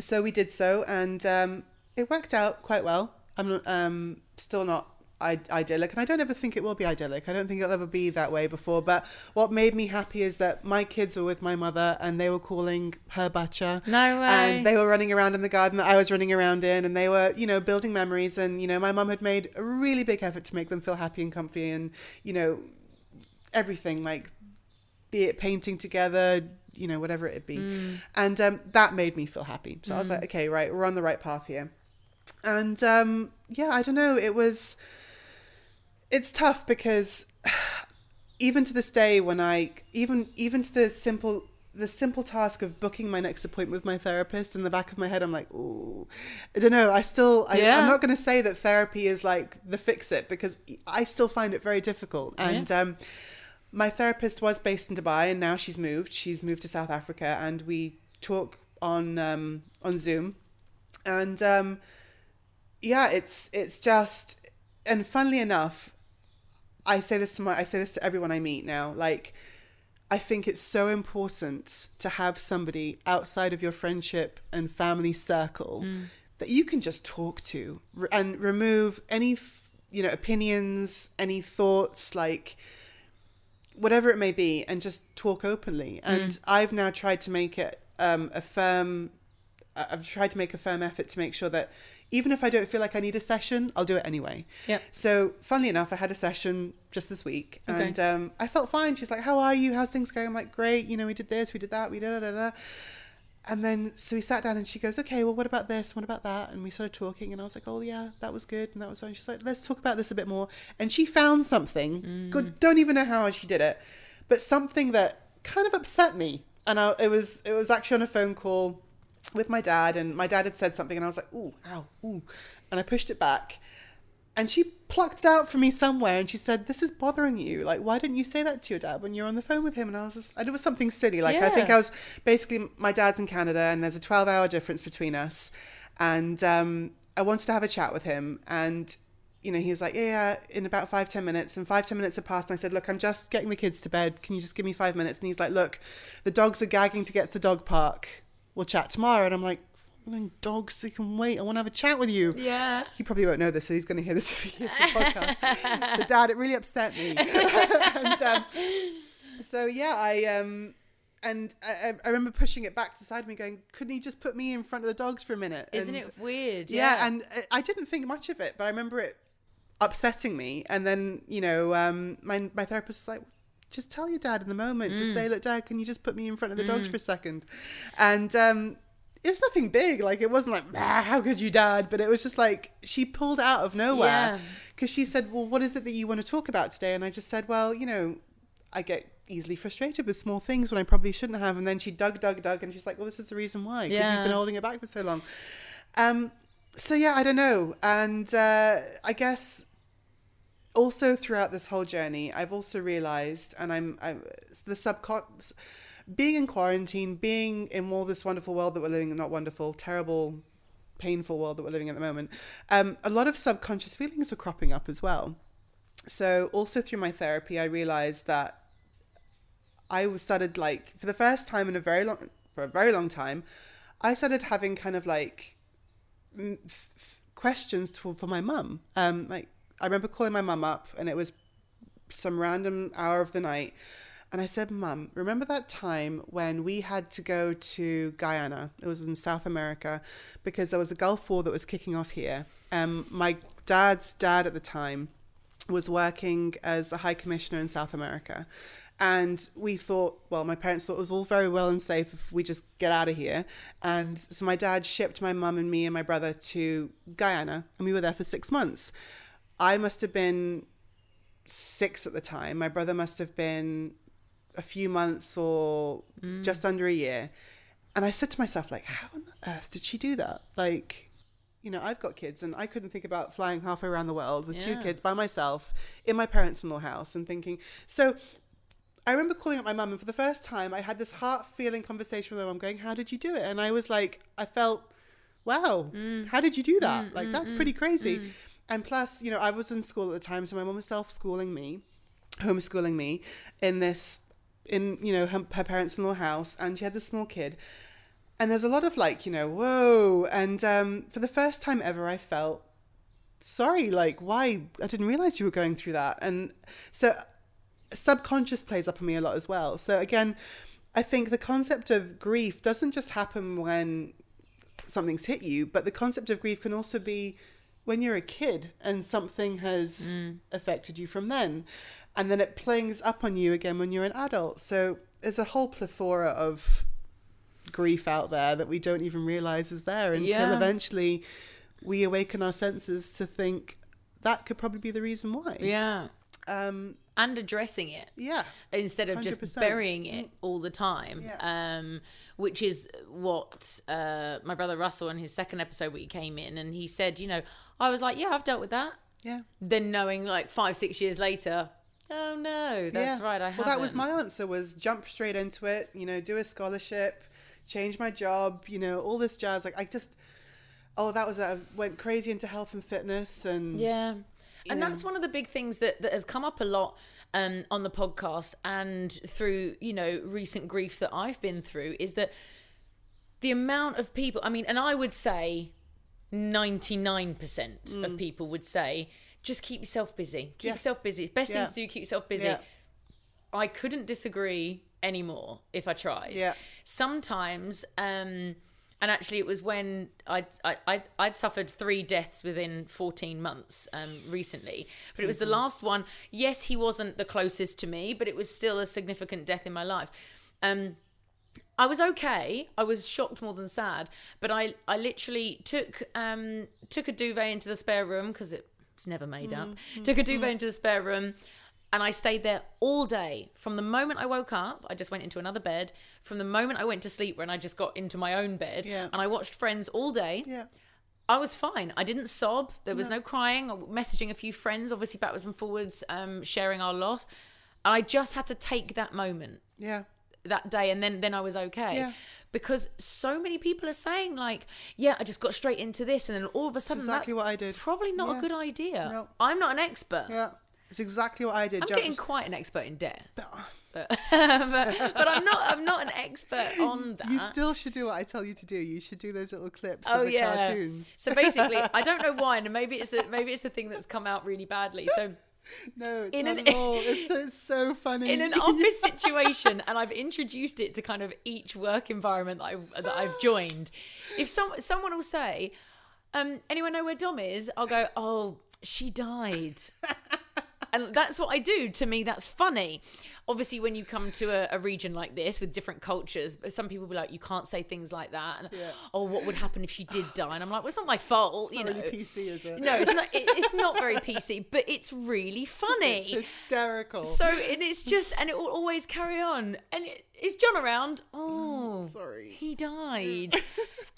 So we did so, and um, it worked out quite well. I'm um, still not Id- idyllic, and I don't ever think it will be idyllic. I don't think it'll ever be that way before, but what made me happy is that my kids were with my mother, and they were calling her Bacha. No way. And they were running around in the garden that I was running around in, and they were, you know, building memories. And, you know, my mum had made a really big effort to make them feel happy and comfy, and, you know, everything, like, be it painting together, you know, whatever it be. Mm. And um, that made me feel happy. So mm. I was like, okay, right, we're on the right path here. And um, yeah, I don't know, it was... It's tough because even to this day, when I even even to the simple the simple task of booking my next appointment with my therapist, in the back of my head, I'm like, oh, I don't know. I still I, yeah. I'm not going to say that therapy is like the fix it, because I still find it very difficult. And yeah. um, my therapist was based in Dubai, and now she's moved. She's moved to South Africa, and we talk on um, on Zoom. And um, yeah, it's it's just, and funnily enough, I say this to my, I say this to everyone I meet now. Like, I think it's so important to have somebody outside of your friendship and family circle mm. that you can just talk to and remove any, you know, opinions, any thoughts, like whatever it may be, and just talk openly. And mm. I've now tried to make it um, a firm I've tried to make a firm effort to make sure that even if I don't feel like I need a session, I'll do it anyway. Yeah. So funnily enough, I had a session just this week, okay. and um, I felt fine. She's like, how are you? How's things going? I'm like, great. You know, we did this, we did that, we did da, da, da. And then, so we sat down and she goes, okay, well, what about this? What about that? And we started talking and I was like, oh yeah, that was good. And that was fine. She's like, let's talk about this a bit more. And she found something. Mm. God, don't even know how she did it, but something that kind of upset me. And I, it was, it was actually on a phone call with my dad, and my dad had said something and I was like, ooh, ow, ooh. And I pushed it back and she plucked it out for me somewhere. And she said, this is bothering you. Like, why didn't you say that to your dad when you're on the phone with him? And I was just, and it was something silly. Like, yeah. I think I was basically, my dad's in Canada and there's a twelve hour difference between us. And, um, I wanted to have a chat with him, and, you know, he was like, yeah, yeah, in about five, ten minutes. And five, ten minutes had passed. And I said, look, I'm just getting the kids to bed. Can you just give me five minutes? And he's like, look, the dogs are gagging to get to the dog park. We'll chat tomorrow. And I'm like, dogs, you can wait. I want to have a chat with you. Yeah. He probably won't know this, so he's going to hear this if he hears the podcast. So, Dad, it really upset me. and, um, so, yeah, I um, and I, I remember pushing it back to the side of me going, couldn't he just put me in front of the dogs for a minute? Isn't and, it weird? Yeah, yeah. And I didn't think much of it, but I remember it upsetting me. And then, you know, um, my, my therapist was like, just tell your dad in the moment. Mm. Just say, look, Dad, can you just put me in front of the mm. dogs for a second? And um, it was nothing big. Like, it wasn't like, how could you, Dad? But it was just like, she pulled out of nowhere, because yeah. she said, well, what is it that you want to talk about today? And I just said, well, you know, I get easily frustrated with small things when I probably shouldn't have. And then she dug, dug, dug. And she's like, well, this is the reason why, because yeah. you've been holding it back for so long. Um, so, yeah, I don't know. And uh, I guess... also throughout this whole journey, I've also realized, and I'm, I'm the subcon, being in quarantine, being in all this wonderful world that we're living in, not wonderful, terrible, painful world that we're living in at the moment, um, a lot of subconscious feelings are cropping up as well. So also through my therapy, I realized that I was started like, for the first time in a very long, for a very long time, I started having kind of like f- f- questions to, for my mum, um, like, I remember calling my mum up, and it was some random hour of the night. And I said, Mum, remember that time when we had to go to Guyana? It was in South America because there was the Gulf War that was kicking off here. Um, my dad's dad at the time was working as the High Commissioner in South America. And we thought, well, my parents thought it was all very well and safe if we just get out of here. And so my dad shipped my mum and me and my brother to Guyana, and we were there for six months. I must have been six at the time. My brother must have been a few months or mm. just under a year. And I said to myself, like, how on earth did she do that? Like, you know, I've got kids and I couldn't think about flying halfway around the world with yeah. two kids by myself in my parents-in-law house and thinking. So I remember calling up my mum, and for the first time I had this heart-feeling conversation with my mum going, how did you do it? And I was like, I felt, wow, mm. how did you do that? Mm, like, mm, that's mm, pretty crazy. Mm. And plus, you know, I was in school at the time, so my mom was self-schooling me, homeschooling me in this, in, you know, her, her parents-in-law house, and she had this small kid. And there's a lot of like, you know, whoa. And um, for the first time ever, I felt sorry, like, why? I didn't realize you were going through that. And so subconscious plays up on me a lot as well. So again, I think the concept of grief doesn't just happen when something's hit you, but the concept of grief can also be when you're a kid and something has mm. affected you from then. And then it plays up on you again when you're an adult. So there's a whole plethora of grief out there that we don't even realize is there until yeah. eventually we awaken our senses to think that could probably be the reason why. Yeah. Um, and addressing it. Yeah. Instead of one hundred percent just burying it all the time. Yeah. Um, which is what uh, my brother Russell in his second episode where he came in and he said, you know, I was like, yeah, I've dealt with that. Yeah. Then knowing like five, six years later, oh no, that's yeah. right, I haven't. Well, that was my answer, was jump straight into it, you know, do a scholarship, change my job, you know, all this jazz. Like I just, oh, that was, I went crazy into health and fitness and. Yeah. And know. That's one of the big things that, that has come up a lot um, on the podcast and through, you know, recent grief that I've been through is that the amount of people, I mean, and I would say, ninety-nine percent mm. of people would say, just keep yourself busy. Keep yeah. yourself busy. Best yeah. thing to do, keep yourself busy. Yeah. I couldn't disagree anymore if I tried. Yeah. Sometimes um, And actually, it was when I'd, I, I'd, I'd suffered three deaths within fourteen months um, recently. But it was the last one. Yes, he wasn't the closest to me, but it was still a significant death in my life. Um, I was okay. I was shocked more than sad. But I, I literally took um, took a duvet into the spare room, because it was never made up. Mm-hmm. Took a duvet into the spare room. And I stayed there all day. From the moment I woke up, I just went into another bed. From the moment I went to sleep, when I just got into my own bed. Yeah. And I watched Friends all day. Yeah. I was fine. I didn't sob. There was no, no crying. Or messaging a few friends, obviously backwards and forwards, um, sharing our loss. And I just had to take that moment. Yeah. That day. And then, then I was okay. Yeah. Because so many people are saying, like, yeah, I just got straight into this. And then all of a sudden, exactly that's what I did. Probably not yeah. a good idea. No. I'm not an expert. Yeah. It's exactly what I did. I'm Jump. Getting quite an expert in death, but, but, but I'm not. I'm not an expert on that. You still should do what I tell you to do. You should do those little clips oh, of the yeah. cartoons. So basically, I don't know why, and maybe it's a, maybe it's a thing that's come out really badly. So no, it's in not an, at all. It's, it's so funny. In an office situation, and I've introduced it to kind of each work environment that I've, that I've joined. If some someone will say, um, "Anyone know where Dom is?" I'll go, "Oh, she died." And that's what I do. To me, that's funny. Obviously, when you come to a, a region like this with different cultures, some people will be like, you can't say things like that. And, yeah. oh, what would happen if she did die? And I'm like, well, it's not my fault. It's you not know. Really P C, is it? No, it's not, it, it's not very P C, but it's really funny. It's hysterical. So, and it's just, and it will always carry on. And it, is John around? Oh, oh sorry. He died.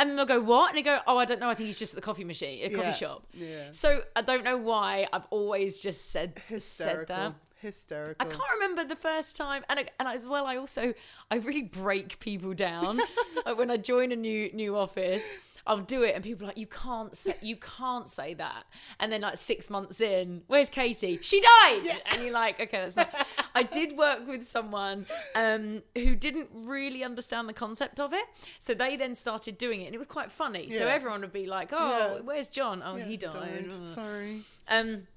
And then they'll go, what? And they go, oh, I don't know. I think he's just at the coffee machine, a yeah. coffee shop. Yeah. So I don't know why I've always just said, hysterical. said that. Hysterical. I can't remember the first time, and I, and as well, I also I really break people down. Like when I join a new new office, I'll do it, and people are like, you can't say you can't say that. And then like six months in, where's Katie? She died, yeah. And you're like, okay, that's not. I did work with someone um, who didn't really understand the concept of it, so they then started doing it, and it was quite funny. Yeah. So everyone would be like, oh, yeah. where's John? Oh, yeah, he died. died. Oh. Sorry. Um.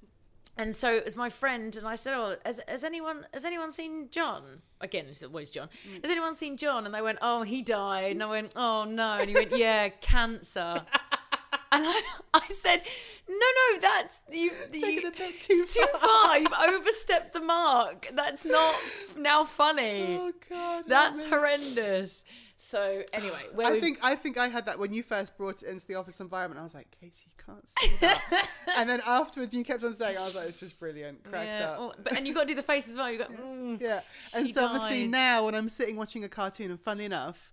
And so it was my friend, and I said, "Oh, has, has anyone has anyone seen John?" Again, it's always John. Has anyone seen John? And they went, "Oh, he died." And I went, "Oh no." And he went, "Yeah, cancer." And I, I said, "No, no, that's you. you it's too, it's far. too far. You've overstepped the mark. That's not now funny. Oh God, that's no, horrendous." So anyway, where I think I think I had that when you first brought it into the office environment. I was like, Katie, you can't see that. And then afterwards, you kept on saying, I was like, it's just brilliant, cracked yeah. up. Oh, but, and you've got to do the face as well. You've got, yeah. Mm, yeah. And so died. Obviously now, when I'm sitting watching a cartoon, and funny enough,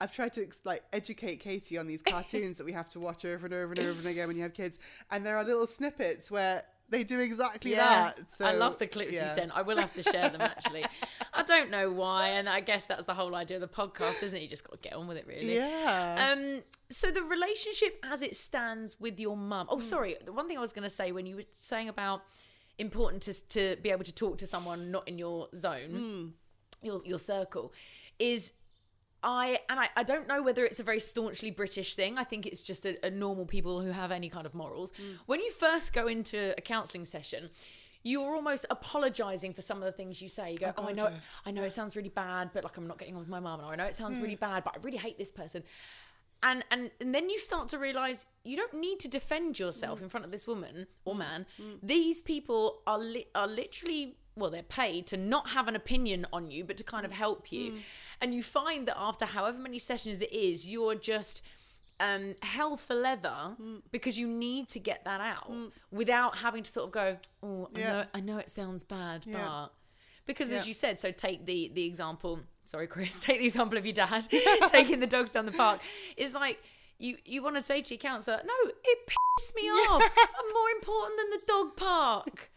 I've tried to like educate Katie on these cartoons that we have to watch over and over and over and again when you have kids. And there are little snippets where they do exactly yeah. that. So, I love the clips yeah. you sent. I will have to share them actually. I don't know why, and I guess that's the whole idea of the podcast, isn't it? You just got to get on with it, really. Yeah. Um. So the relationship as it stands with your mum. Oh, sorry. The one thing I was going to say when you were saying about important to to be able to talk to someone not in your zone, mm. your your circle, is I and I, I don't know whether it's a very staunchly British thing. I think it's just a, a normal people who have any kind of morals. Mm. When you first go into a counselling session, you're almost apologising for some of the things you say. You go, oh, God, oh I know, yeah. I know yeah. it sounds really bad, but like I'm not getting on with my mum, or I know it sounds mm. really bad, but I really hate this person. And and and then you start to realise you don't need to defend yourself mm. in front of this woman or man. Mm. These people are li- are literally, well, they're paid to not have an opinion on you, but to kind of help you. Mm. And you find that after however many sessions it is, you're just um, hell for leather mm. because you need to get that out mm. without having to sort of go, oh, I, yeah. know, I know it sounds bad, yeah. but because yeah. as you said, so take the, the example, sorry, Chris, take the example of your dad taking the dogs down the park. It's like, you, you want to say to your counsellor, no, it pissed me yeah. off. I'm more important than the dog park.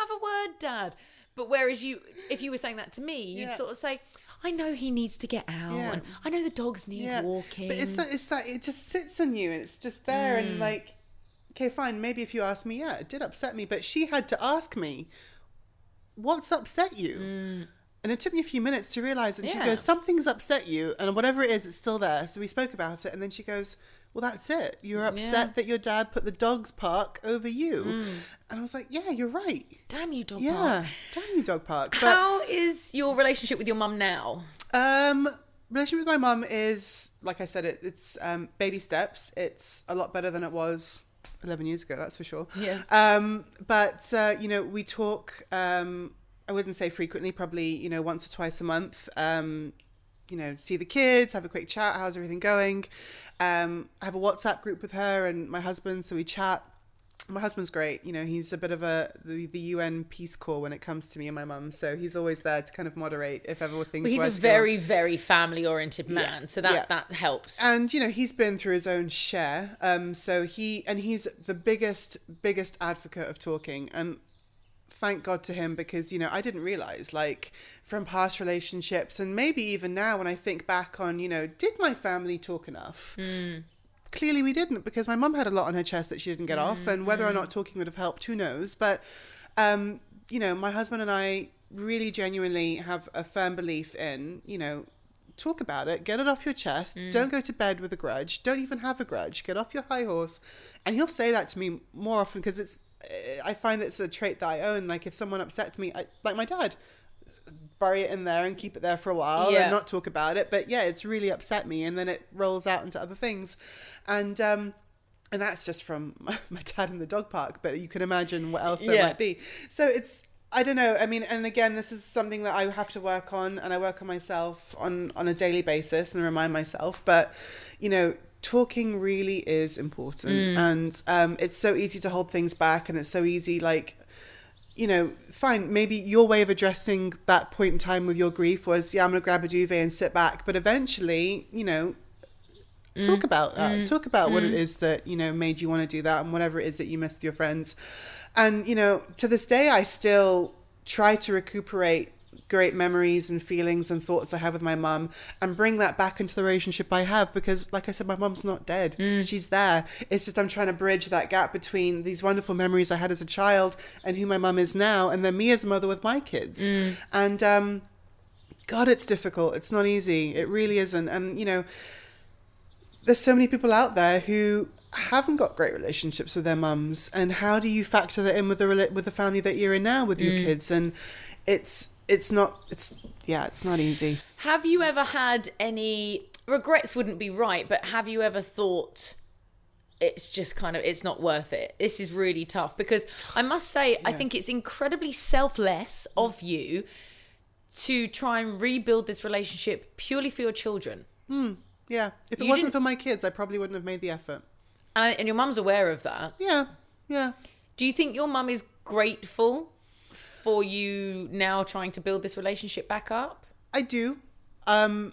Have a word, Dad. But whereas you, if you were saying that to me, you'd yeah. sort of say, I know he needs to get out. Yeah. And I know the dogs need yeah. walking. But it's that, it's that, it just sits on you and it's just there. Mm. And like, okay, fine. Maybe if you ask me, yeah, it did upset me. But she had to ask me, what's upset you? Mm. And it took me a few minutes to realize. And yeah. she goes, something's upset you. And whatever it is, it's still there. So we spoke about it. And then she goes, well, that's it. You're upset yeah. that your dad put the dog's park over you. Mm. And I was like, yeah, you're right. Damn you, dog yeah, park. Yeah, damn you, dog park. But how is your relationship with your mum now? Um, Relationship with my mum is, like I said, it, it's um, baby steps. It's a lot better than it was eleven years ago, that's for sure. Yeah. Um, but, uh, you know, we talk, um, I wouldn't say frequently, probably, you know, once or twice a month. Um, you know, see the kids, have a quick chat. How's everything going? Um, I have a WhatsApp group with her and my husband, so we chat. My husband's great. You know, he's a bit of a the, the U N Peace Corps when it comes to me and my mum. So he's always there to kind of moderate if ever things. Well, he's were a to very, go. very family-oriented man, yeah. so that yeah. that helps. And you know, he's been through his own share. Um, so he and he's the biggest, biggest advocate of talking, and thank God to him, because you know I didn't realize, like, from past relationships, and maybe even now when I think back on, you know, did my family talk enough? Mm. Clearly we didn't, because my mum had a lot on her chest that she didn't get mm, off, and whether mm. or not talking would have helped, who knows? But, um, you know, my husband and I really genuinely have a firm belief in, you know, talk about it, get it off your chest, mm. don't go to bed with a grudge, don't even have a grudge, get off your high horse. And he'll say that to me more often, because it's, I find it's a trait that I own. Like, if someone upsets me, I, like my dad, bury it in there and keep it there for a while yeah. and not talk about it, but yeah it's really upset me, and then it rolls out into other things. And um and that's just from my, my dad in the dog park, but you can imagine what else there yeah. might be. So it's, I don't know, I mean, and again, this is something that I have to work on, and I work on myself on on a daily basis and remind myself, but you know, talking really is important. mm. And um it's so easy to hold things back, and it's so easy, like, you know, fine, maybe your way of addressing that point in time with your grief was, yeah, I'm going to grab a duvet and sit back. But eventually, you know, mm. talk about that. Mm. Talk about mm. what it is that, you know, made you want to do that, and whatever it is that you missed with your friends. And, you know, to this day, I still try to recuperate great memories and feelings and thoughts I have with my mum and bring that back into the relationship I have, because, like I said, my mum's not dead. Mm. She's there. It's just I'm trying to bridge that gap between these wonderful memories I had as a child and who my mum is now, and then me as a mother with my kids. Mm. And um, God, it's difficult. It's not easy. It really isn't. And, you know, there's so many people out there who haven't got great relationships with their mums, and how do you factor that in with the with the family that you're in now with mm. your kids? And it's It's not, it's, yeah, it's not easy. Have you ever had any, regrets wouldn't be right, but have you ever thought it's just kind of, it's not worth it? This is really tough, because I must say, yeah. I think it's incredibly selfless of you to try and rebuild this relationship purely for your children. Mm, yeah. If it you wasn't for my kids, I probably wouldn't have made the effort. And, I, and your mum's aware of that. Yeah, yeah. Do you think your mum is grateful for you now trying to build this relationship back up? I do. Um,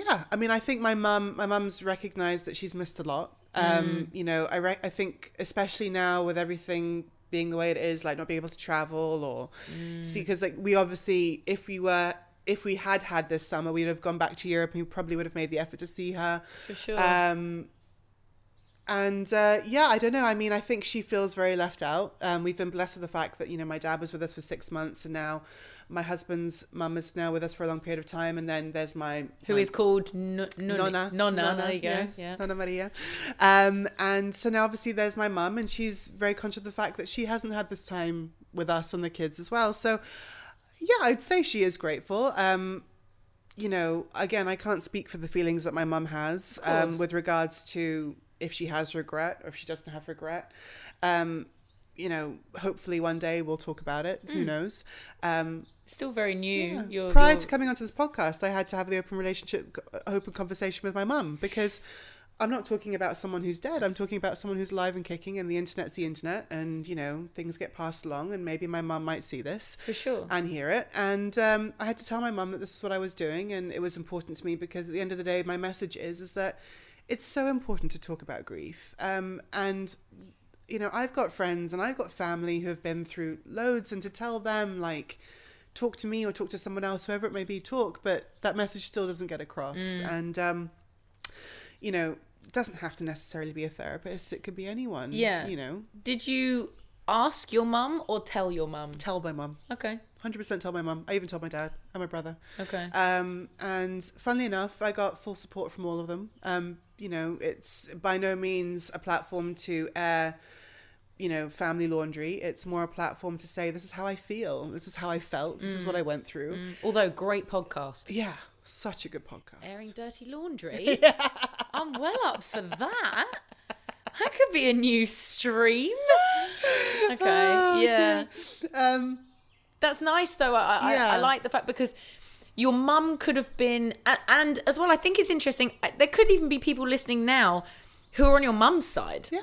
yeah. I mean, I think my mum, my mum's recognised that she's missed a lot. Um, mm. You know, I re- I think especially now with everything being the way it is, like not being able to travel or mm. see, because like we obviously, if we were, if we had had this summer, we'd have gone back to Europe, and we probably would have made the effort to see her. For sure. Um, And uh, yeah, I don't know. I mean, I think she feels very left out. Um, we've been blessed with the fact that, you know, my dad was with us for six months and now my husband's mum is now with us for a long period of time. And then there's my... Who my, is called N- N- Nonna. Nonna. Nonna, there you go. Yes, yeah. Nonna Maria. Um, and so now obviously there's my mum, and she's very conscious of the fact that she hasn't had this time with us and the kids as well. So yeah, I'd say she is grateful. Um, you know, again, I can't speak for the feelings that my mum has um, with regards to... if she has regret or if she doesn't have regret. Um, you know, hopefully one day we'll talk about it. Mm. Who knows? Um, Still very new. Yeah. You're, Prior you're... to coming onto this podcast, I had to have the open relationship, open conversation with my mum, because I'm not talking about someone who's dead. I'm talking about someone who's alive and kicking, and the internet's the internet, and, you know, things get passed along, and maybe my mum might see this. For sure. And hear it. And um, I had to tell my mum that this is what I was doing, and it was important to me, because at the end of the day, my message is, is that it's so important to talk about grief. Um, and, you know, I've got friends and I've got family who have been through loads, and to tell them, like, talk to me or talk to someone else, whoever it may be, talk, but that message still doesn't get across. Mm. And, um, you know, it doesn't have to necessarily be a therapist. It could be anyone, yeah. you know. Did you ask your mum or tell your mum? Tell my mum. Okay. one hundred percent tell my mum. I even told my dad and my brother. Okay. Um, and funnily enough, I got full support from all of them. Um, you know, it's by no means a platform to air you know, family laundry. It's more a platform to say, this is how I feel. This is how I felt. This mm. is what I went through. Mm. Although, great podcast. Yeah, such a good podcast. Airing dirty laundry? Yeah. I'm well up for that. That could be a new stream. Okay, oh, yeah. Dear. Um, That's nice, though. I, yeah. I, I like the fact, because your mum could have been, and, and as well, I think it's interesting, there could even be people listening now who are on your mum's side. Yeah.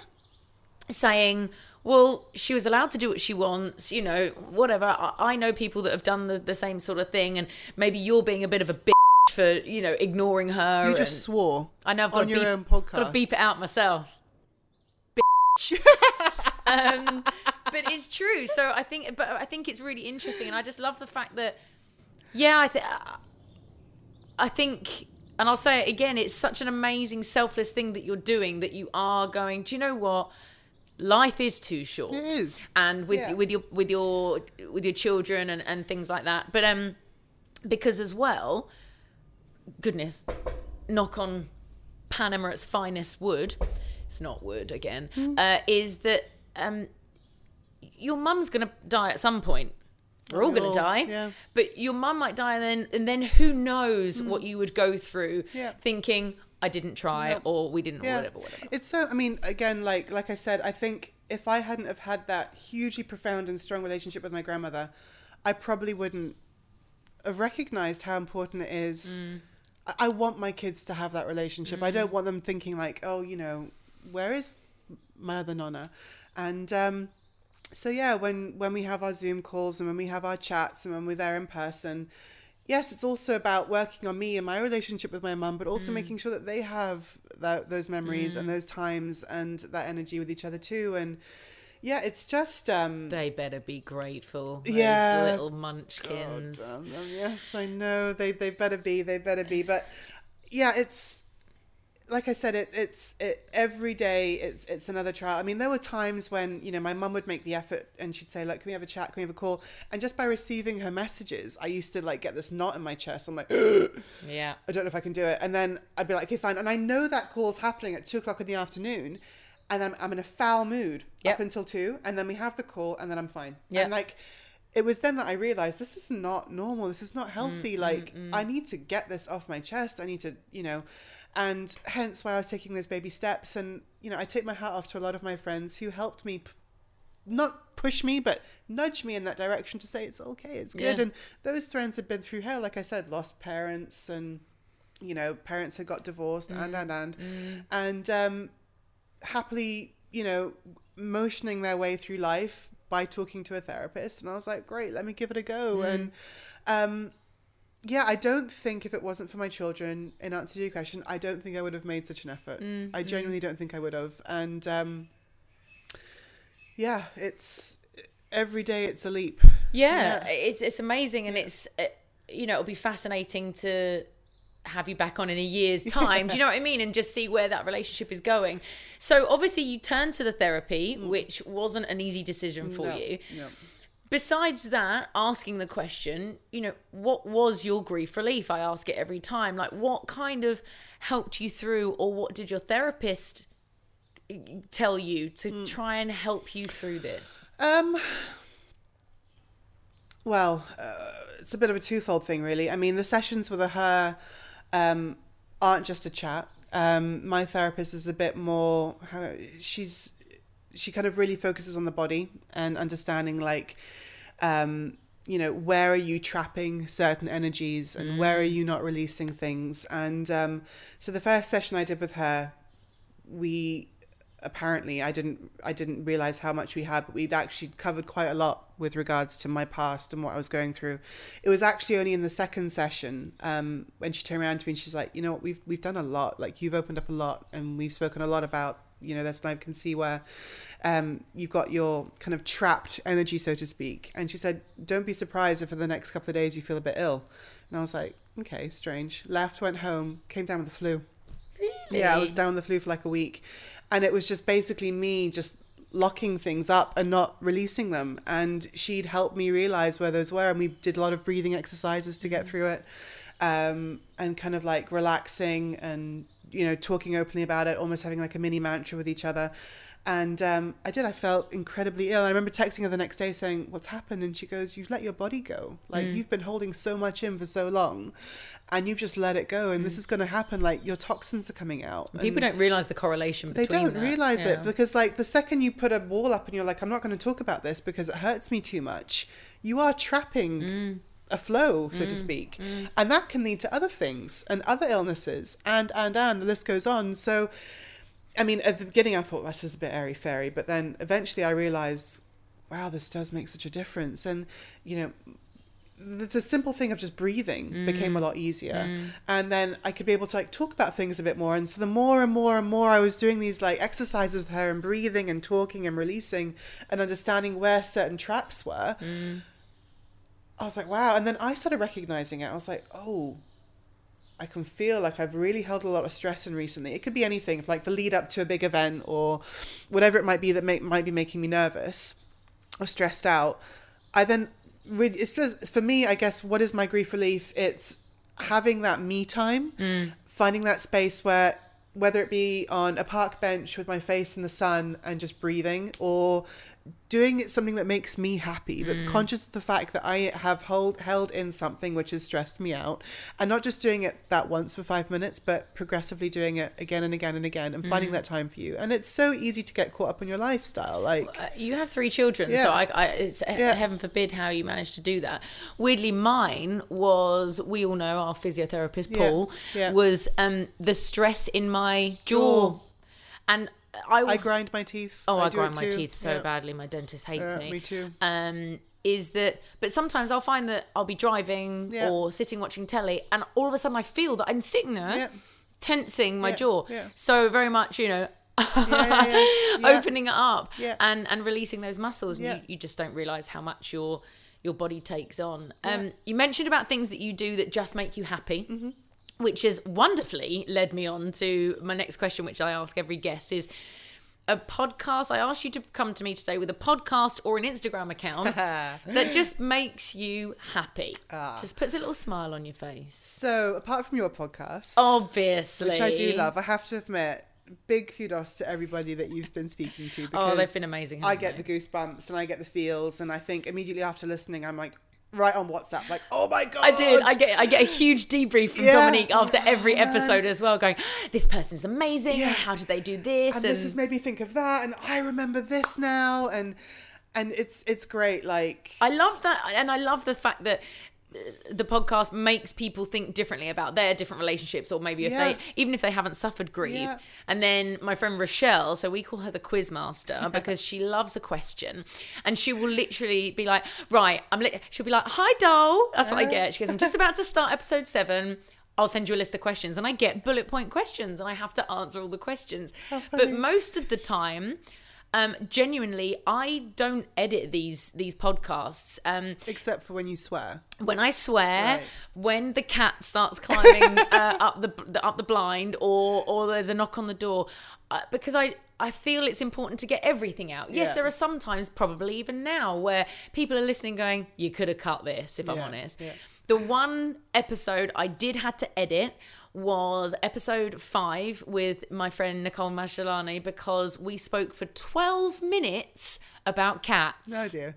Saying, well, she was allowed to do what she wants, you know, whatever. I, I know people that have done the, the same sort of thing, and maybe you're being a bit of a bitch for, you know, ignoring her. You and, just swore. I know, I've got on to your beep, own podcast. Got to beep it out myself. Bitch. um, but it's true. So I think, but I think it's really interesting, and I just love the fact that, yeah, I, th- I think, and I'll say it again, it's such an amazing, selfless thing that you're doing, that you are going, do you know what? Life is too short. It is. And with yeah. with your with your with your children and, and things like that. But um because as well, goodness, knock on Pan Emirates' finest wood. It's not wood again. Mm. Uh, is that um your mum's gonna die at some point. We're all gonna die. Yeah. But your mum might die, and then and then who knows mm. what you would go through yeah. thinking, I didn't try no. or we didn't yeah. or whatever, whatever. It's so, I mean, again, like like I said, I think if I hadn't have had that hugely profound and strong relationship with my grandmother, I probably wouldn't have recognised how important it is. Mm. I, I want my kids to have that relationship. Mm. I don't want them thinking like, oh, you know, where is my other nonna? And um, so, yeah, when, when we have our Zoom calls and when we have our chats and when we're there in person, yes, it's also about working on me and my relationship with my mum, but also mm. making sure that they have that, those memories mm. and those times and that energy with each other too. And yeah, it's just... Um, they better be grateful, those yeah. little munchkins. God, damn them. Yes, I know. They they better be. They better be. But yeah, it's... Like I said, it, it's it, every day it's it's another trial. I mean, there were times when, you know, my mum would make the effort and she'd say, like, can we have a chat? Can we have a call? And just by receiving her messages, I used to, like, get this knot in my chest. I'm like, yeah, I don't know if I can do it. And then I'd be like, okay, fine. And I know that call's happening at two o'clock in the afternoon, and I'm, I'm in a foul mood yep. up until two. And then we have the call and then I'm fine. Yep. And, like, it was then that I realized this is not normal. This is not healthy. Mm, like, mm, mm. I need to get this off my chest. I need to, you know... And hence why I was taking those baby steps. And, you know, I take my hat off to a lot of my friends who helped me, p- not push me, but nudge me in that direction to say, it's okay, it's good. Yeah. And those friends had been through hell. Like I said, lost parents and, you know, parents had got divorced mm. and, and, and. Mm. And um, happily, you know, motioning their way through life by talking to a therapist. And I was like, great, let me give it a go. Mm. And, um yeah, I don't think if it wasn't for my children, in answer to your question, I don't think I would have made such an effort. Mm, I genuinely mm. don't think I would have. And um, yeah, it's every day it's a leap. Yeah, yeah. it's it's amazing. And yeah. it's, you know, it'll be fascinating to have you back on in a year's time. Yeah. Do you know what I mean? And just see where that relationship is going. So obviously you turned to the therapy, mm. which wasn't an easy decision for no, you. No. Besides that, asking the question, you know, what was your grief relief? I ask it every time. Like, what kind of helped you through, or what did your therapist tell you to mm. try and help you through this? Um. Well, uh, it's a bit of a twofold thing, really. I mean, the sessions with her um, aren't just a chat. Um, my therapist is a bit more... How, she's... She kind of really focuses on the body and understanding, like, um, you know, where are you trapping certain energies and mm. where are you not releasing things? And um, so the first session I did with her, we apparently I didn't I didn't realize how much we had, but we'd actually covered quite a lot with regards to my past and what I was going through. It was actually only in the second session um, when she turned around to me and she's like, you know what, we've we've done a lot. Like, you've opened up a lot and we've spoken a lot about, you know, that's, I can see where um, you've got your kind of trapped energy, so to speak. And she said, don't be surprised if for the next couple of days you feel a bit ill. And I was like, okay, strange. Left, went home, came down with the flu. Really? Yeah, I was down with the flu for like a week. And it was just basically me just locking things up and not releasing them. And she'd helped me realize where those were. And we did a lot of breathing exercises to get through it. Um, and kind of like relaxing and you know, talking openly about it, almost having like a mini mantra with each other. And um, I did, I felt incredibly ill. I remember texting her the next day saying, what's happened? And she goes, you've let your body go. Like, mm. you've been holding so much in for so long and you've just let it go. And mm. this is going to happen. Like, your toxins are coming out. And people don't realize the correlation between They don't that. realize yeah. it, because like the second you put a wall up and you're like, I'm not going to talk about this because it hurts me too much, you are trapping mm. a flow, so mm. to speak. Mm. And that can lead to other things and other illnesses. And, and, and the list goes on. So, I mean, at the beginning, I thought, well, that's just a bit airy-fairy. But then eventually I realized, wow, this does make such a difference. And, you know, the, the simple thing of just breathing mm. became a lot easier. Mm. And then I could be able to, like, talk about things a bit more. And so the more and more and more I was doing these, like, exercises with her and breathing and talking and releasing and understanding where certain traps were, mm. I was like, wow. And then I started recognizing it. I was like, oh, I can feel like I've really held a lot of stress in recently. It could be anything, like the lead up to a big event or whatever it might be that may, might be making me nervous or stressed out. I then, really, it's just, for me, I guess, what is my grief relief? It's having that me time, mm. finding that space where, whether it be on a park bench with my face in the sun and just breathing, or doing something that makes me happy, but mm. conscious of the fact that I have hold, held in something which has stressed me out, and not just doing it that once for five minutes, but progressively doing it again and again and again, and finding mm. that time for you. And it's so easy to get caught up in your lifestyle. Like, well, uh, you have three children, yeah. so I, I it's yeah. heaven forbid how you managed to do that. Weirdly, mine was, we all know our physiotherapist Paul yeah. Yeah. was um, the stress in my jaw, Ooh. and. I, will, I grind my teeth. Oh, I, I grind my too. teeth so yeah. badly. My dentist hates yeah, me. Me too. Um, is that? But sometimes I'll find that I'll be driving yeah. or sitting watching telly, and all of a sudden I feel that I'm sitting there yeah. tensing my yeah. jaw. Yeah. So very much, you know, yeah, yeah, yeah. Yeah. opening it up yeah. and and releasing those muscles. Yeah. And you, you just don't realize how much your your body takes on. Um, yeah. You mentioned about things that you do that just make you happy. Mm-hmm. Which has wonderfully led me on to my next question, which I ask every guest, is a podcast. I asked you to come to me today with a podcast or an Instagram account that just makes you happy. Ah. Just puts a little smile on your face. So apart from your podcast, obviously, which I do love, I have to admit, big kudos to everybody that you've been speaking to. Because oh, they've been amazing. I get they? the goosebumps and I get the feels. And I think immediately after listening, I'm like, right on WhatsApp, like, oh my god, I did. I get I get a huge debrief from yeah. Dominique after every oh, episode as well, going, this person's amazing, yeah. how did they do this, and, and this has made me think of that, and I remember this now, and and it's it's great. Like, I love that, and I love the fact that the podcast makes people think differently about their different relationships, or maybe if yeah. they, even if they haven't suffered grief. Yeah. And then my friend Rochelle, so we call her the quiz master yeah. because she loves a question, and she will literally be like, right, I'm li-. she'll be like, hi doll. That's what I get. She goes, I'm just about to start episode seven. I'll send you a list of questions, and I get bullet point questions, and I have to answer all the questions. Oh, but most of the time, Um, genuinely, I don't edit these these podcasts. Um, Except for when you swear. When I swear, right. when the cat starts climbing uh, up the, the up the blind, or or there's a knock on the door, uh, because I. I feel it's important to get everything out. Yes, yeah. there are some times, probably even now, where people are listening going, you could have cut this, if yeah, I'm honest. Yeah. The one episode I did had to edit was episode five with my friend Nicole Majelani, because we spoke for twelve minutes about cats. No idea.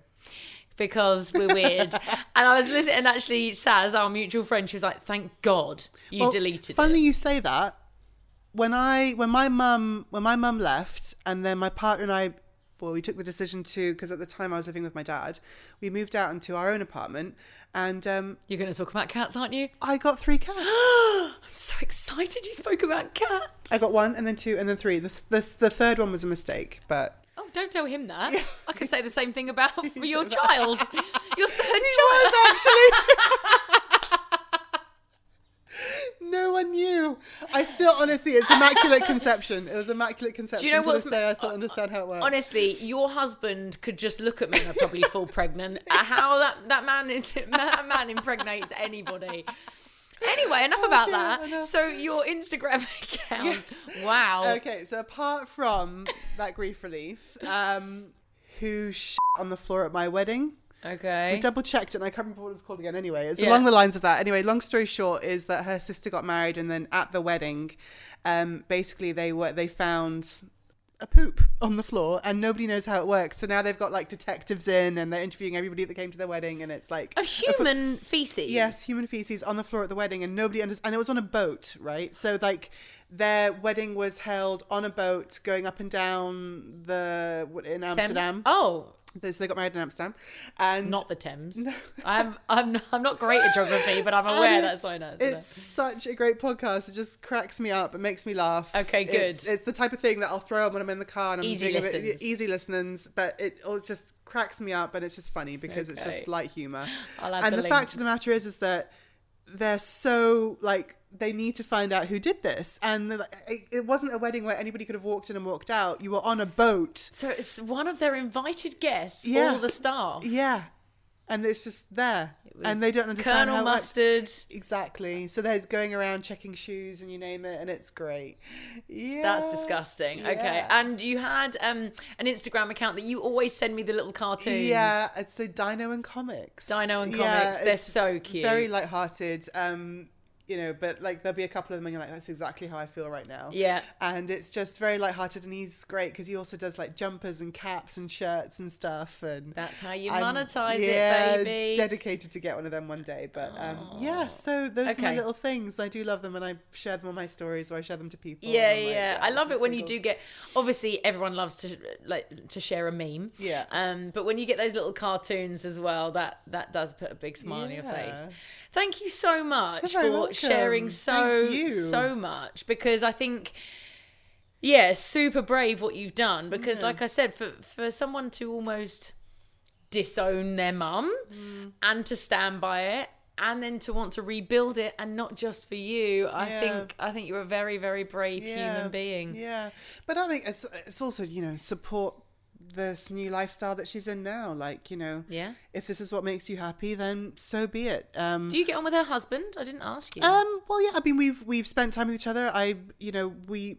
Because we're weird. And I was listening, and actually Saz, our mutual friend, she was like, thank God you well, deleted funny it. Funny you say that. When I, when my mum, when my mum left, and then my partner and I, well, we took the decision to, because at the time I was living with my dad, we moved out into our own apartment, and um, you're going to talk about cats, aren't you? I got three cats. I'm so excited you spoke about cats. I got one, and then two, and then three. The the, the third one was a mistake, but. Oh, don't tell him that. Yeah. I could say the same thing about for your child, your third he child. Was actually. No one knew. I still, honestly, it's immaculate conception. It was immaculate conception. Do you know what? To this day, I still understand how it works. Honestly, your husband could just look at me and I'd probably fall pregnant. How that, that man is, that man impregnates anybody. Anyway, enough oh, about yeah, that. Enough. So your Instagram account. Yes. Wow. Okay, so apart from that grief relief, um, who shit on the floor at my wedding? Okay. We double checked it and I can't remember what it's called again. Anyway, it's yeah. along the lines of that. Anyway, long story short is that her sister got married, and then at the wedding, um, basically they were they found a poop on the floor and nobody knows how it works. So now they've got like detectives in and they're interviewing everybody that came to their wedding, and it's like a human a fo- feces. Yes, human feces on the floor at the wedding, and nobody understands. And it was on a boat, right? So like their wedding was held on a boat going up and down the in Amsterdam. Thames? Oh. So they got married in Amsterdam, and not the Thames. No. I'm I'm I'm not great at geography, but I'm aware that's why. It's it? such a great podcast. It just cracks me up. It makes me laugh. Okay, good. It's, it's the type of thing that I'll throw on when I'm in the car and I'm easy doing listens. Bit, easy listens, but it all just cracks me up, and it's just funny because okay. it's just light humor. I'll add and the, the fact of the matter is, is that they're so like. They need to find out who did this. And like, it wasn't a wedding where anybody could have walked in and walked out. You were on a boat. So it's one of their invited guests, yeah. all the staff. Yeah. And it's just there. It was and they don't understand Colonel how Mustard. Much... Exactly. So they're going around checking shoes and you name it, and it's great. Yeah. That's disgusting. Yeah. Okay. And you had um, an Instagram account that you always send me the little cartoons. Yeah. It's the Dino and Comics. Dino and Comics. Yeah, they're so cute. Very lighthearted. Um, You know, but like there'll be a couple of them and you're like, that's exactly how I feel right now. Yeah. And it's just very lighthearted, and he's great because he also does like jumpers and caps and shirts and stuff. And that's how you I'm, monetize yeah, it, baby. Dedicated to get one of them one day. But um, yeah, so those okay. are my little things. I do love them, and I share them on my stories, or I share them to people. Yeah, yeah. Like, yeah. I love it when squiggles. You do get, obviously everyone loves to like to share a meme. Yeah. Um, but when you get those little cartoons as well, that, that does put a big smile yeah. on your face. Thank you so much for welcome. Sharing so, so much, because I think, yeah, super brave what you've done, because yeah. like I said, for, for someone to almost disown their mum mm. and to stand by it, and then to want to rebuild it, and not just for you. I yeah. think I think you're a very, very brave yeah. human being. Yeah. But I think it's, it's also, you know, support this new lifestyle that she's in now, like, you know, yeah if this is what makes you happy, then so be it. Um do you get on with her husband? I didn't ask you. Um well yeah I mean, we've we've spent time with each other. I you know we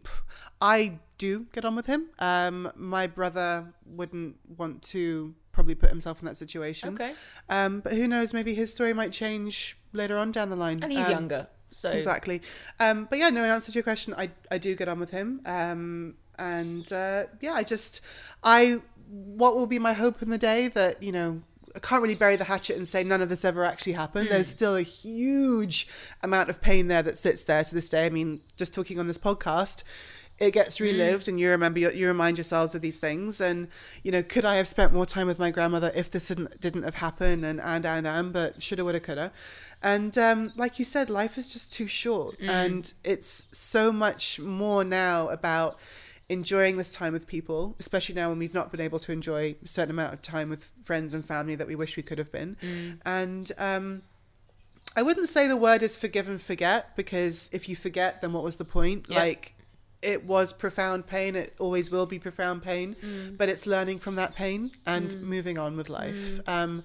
I do get on with him. Um my brother wouldn't want to probably put himself in that situation. Okay. Um but who knows, maybe his story might change later on down the line, and he's um, younger, so exactly. Um but yeah, no, in answer to your question, I I do get on with him. um And uh, yeah, I just, I, what will be my hope in the day that, you know, I can't really bury the hatchet and say none of this ever actually happened. Mm. There's still a huge amount of pain there that sits there to this day. I mean, just talking on this podcast, it gets relived, mm. and you remember, you remind yourselves of these things. And, you know, could I have spent more time with my grandmother if this didn't, didn't have happened? And, and, and, and, but shoulda, woulda, coulda. And um, like you said, life is just too short. Mm. And it's so much more now about enjoying this time with people, especially now when we've not been able to enjoy a certain amount of time with friends and family that we wish we could have been. Mm. And um, I wouldn't say the word is forgive and forget, because if you forget, then what was the point? Yeah. Like, it was profound pain. It always will be profound pain, mm. but it's learning from that pain and mm. moving on with life. Mm. Um,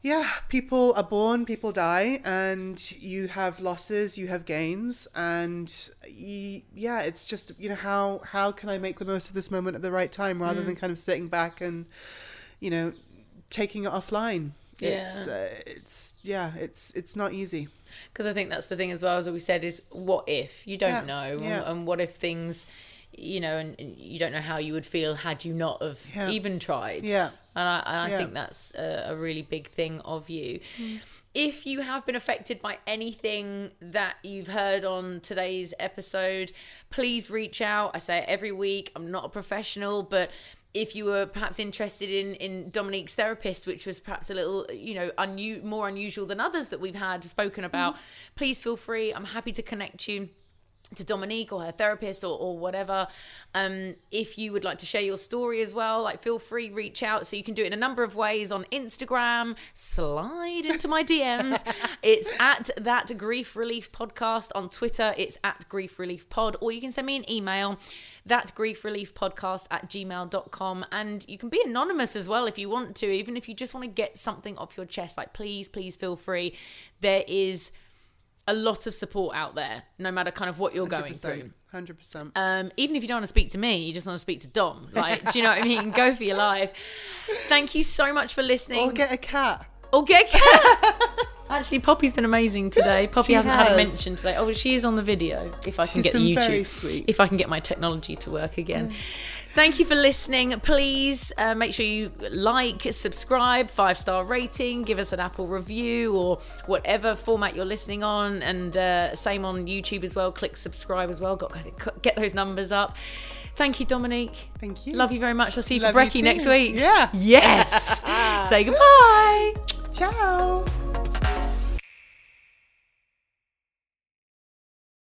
yeah, people are born, people die, and you have losses, you have gains, and you, yeah, it's just, you know, how how can I make the most of this moment at the right time, rather mm. than kind of sitting back and, you know, taking it offline. Yeah. It's uh, it's yeah, it's it's not easy. Because I think that's the thing as well, as we said, is what if you don't yeah. know, yeah. and what if things, you know, and, and you don't know how you would feel had you not have yeah. even tried. Yeah. And I, and I yeah. think that's a, a really big thing of you. Mm. If you have been affected by anything that you've heard on today's episode, please reach out. I say it every week. I'm not a professional, but if you were perhaps interested in, in Dominique's therapist, which was perhaps a little, you know, unu- more unusual than others that we've had spoken about, mm. please feel free. I'm happy to connect you to Dominique or her therapist, or, or whatever. Um, if you would like to share your story as well, like, feel free, reach out. So you can do it in a number of ways on Instagram. Slide into my D Ms. It's at That Grief Relief Podcast. On Twitter, it's at Grief Relief Pod. Or you can send me an email, that grief relief podcast at gmail dot com. And you can be anonymous as well if you want to, even if you just want to get something off your chest. Like, please, please feel free. There is... a lot of support out there, no matter kind of what you're going through. one hundred percent. Um, even if you don't want to speak to me, you just want to speak to Dom. Like, do you know what I mean? Go for your life. Thank you so much for listening. Or get a cat. Or get a cat. Actually, Poppy's been amazing today. Poppy she hasn't has. had a mention today. Oh, she is on the video. If I can She's get been the YouTube. Very sweet. If I can get my technology to work again. Yeah. Thank you for listening. Please uh, make sure you like, subscribe, five-star rating, give us an Apple review or whatever format you're listening on. And uh, same on YouTube as well. Click subscribe as well. Got get those numbers up. Thank you, Dominique. Thank you. Love you very much. I'll see you Love for brekkie next week. Yeah. Yes. Say goodbye. Ciao.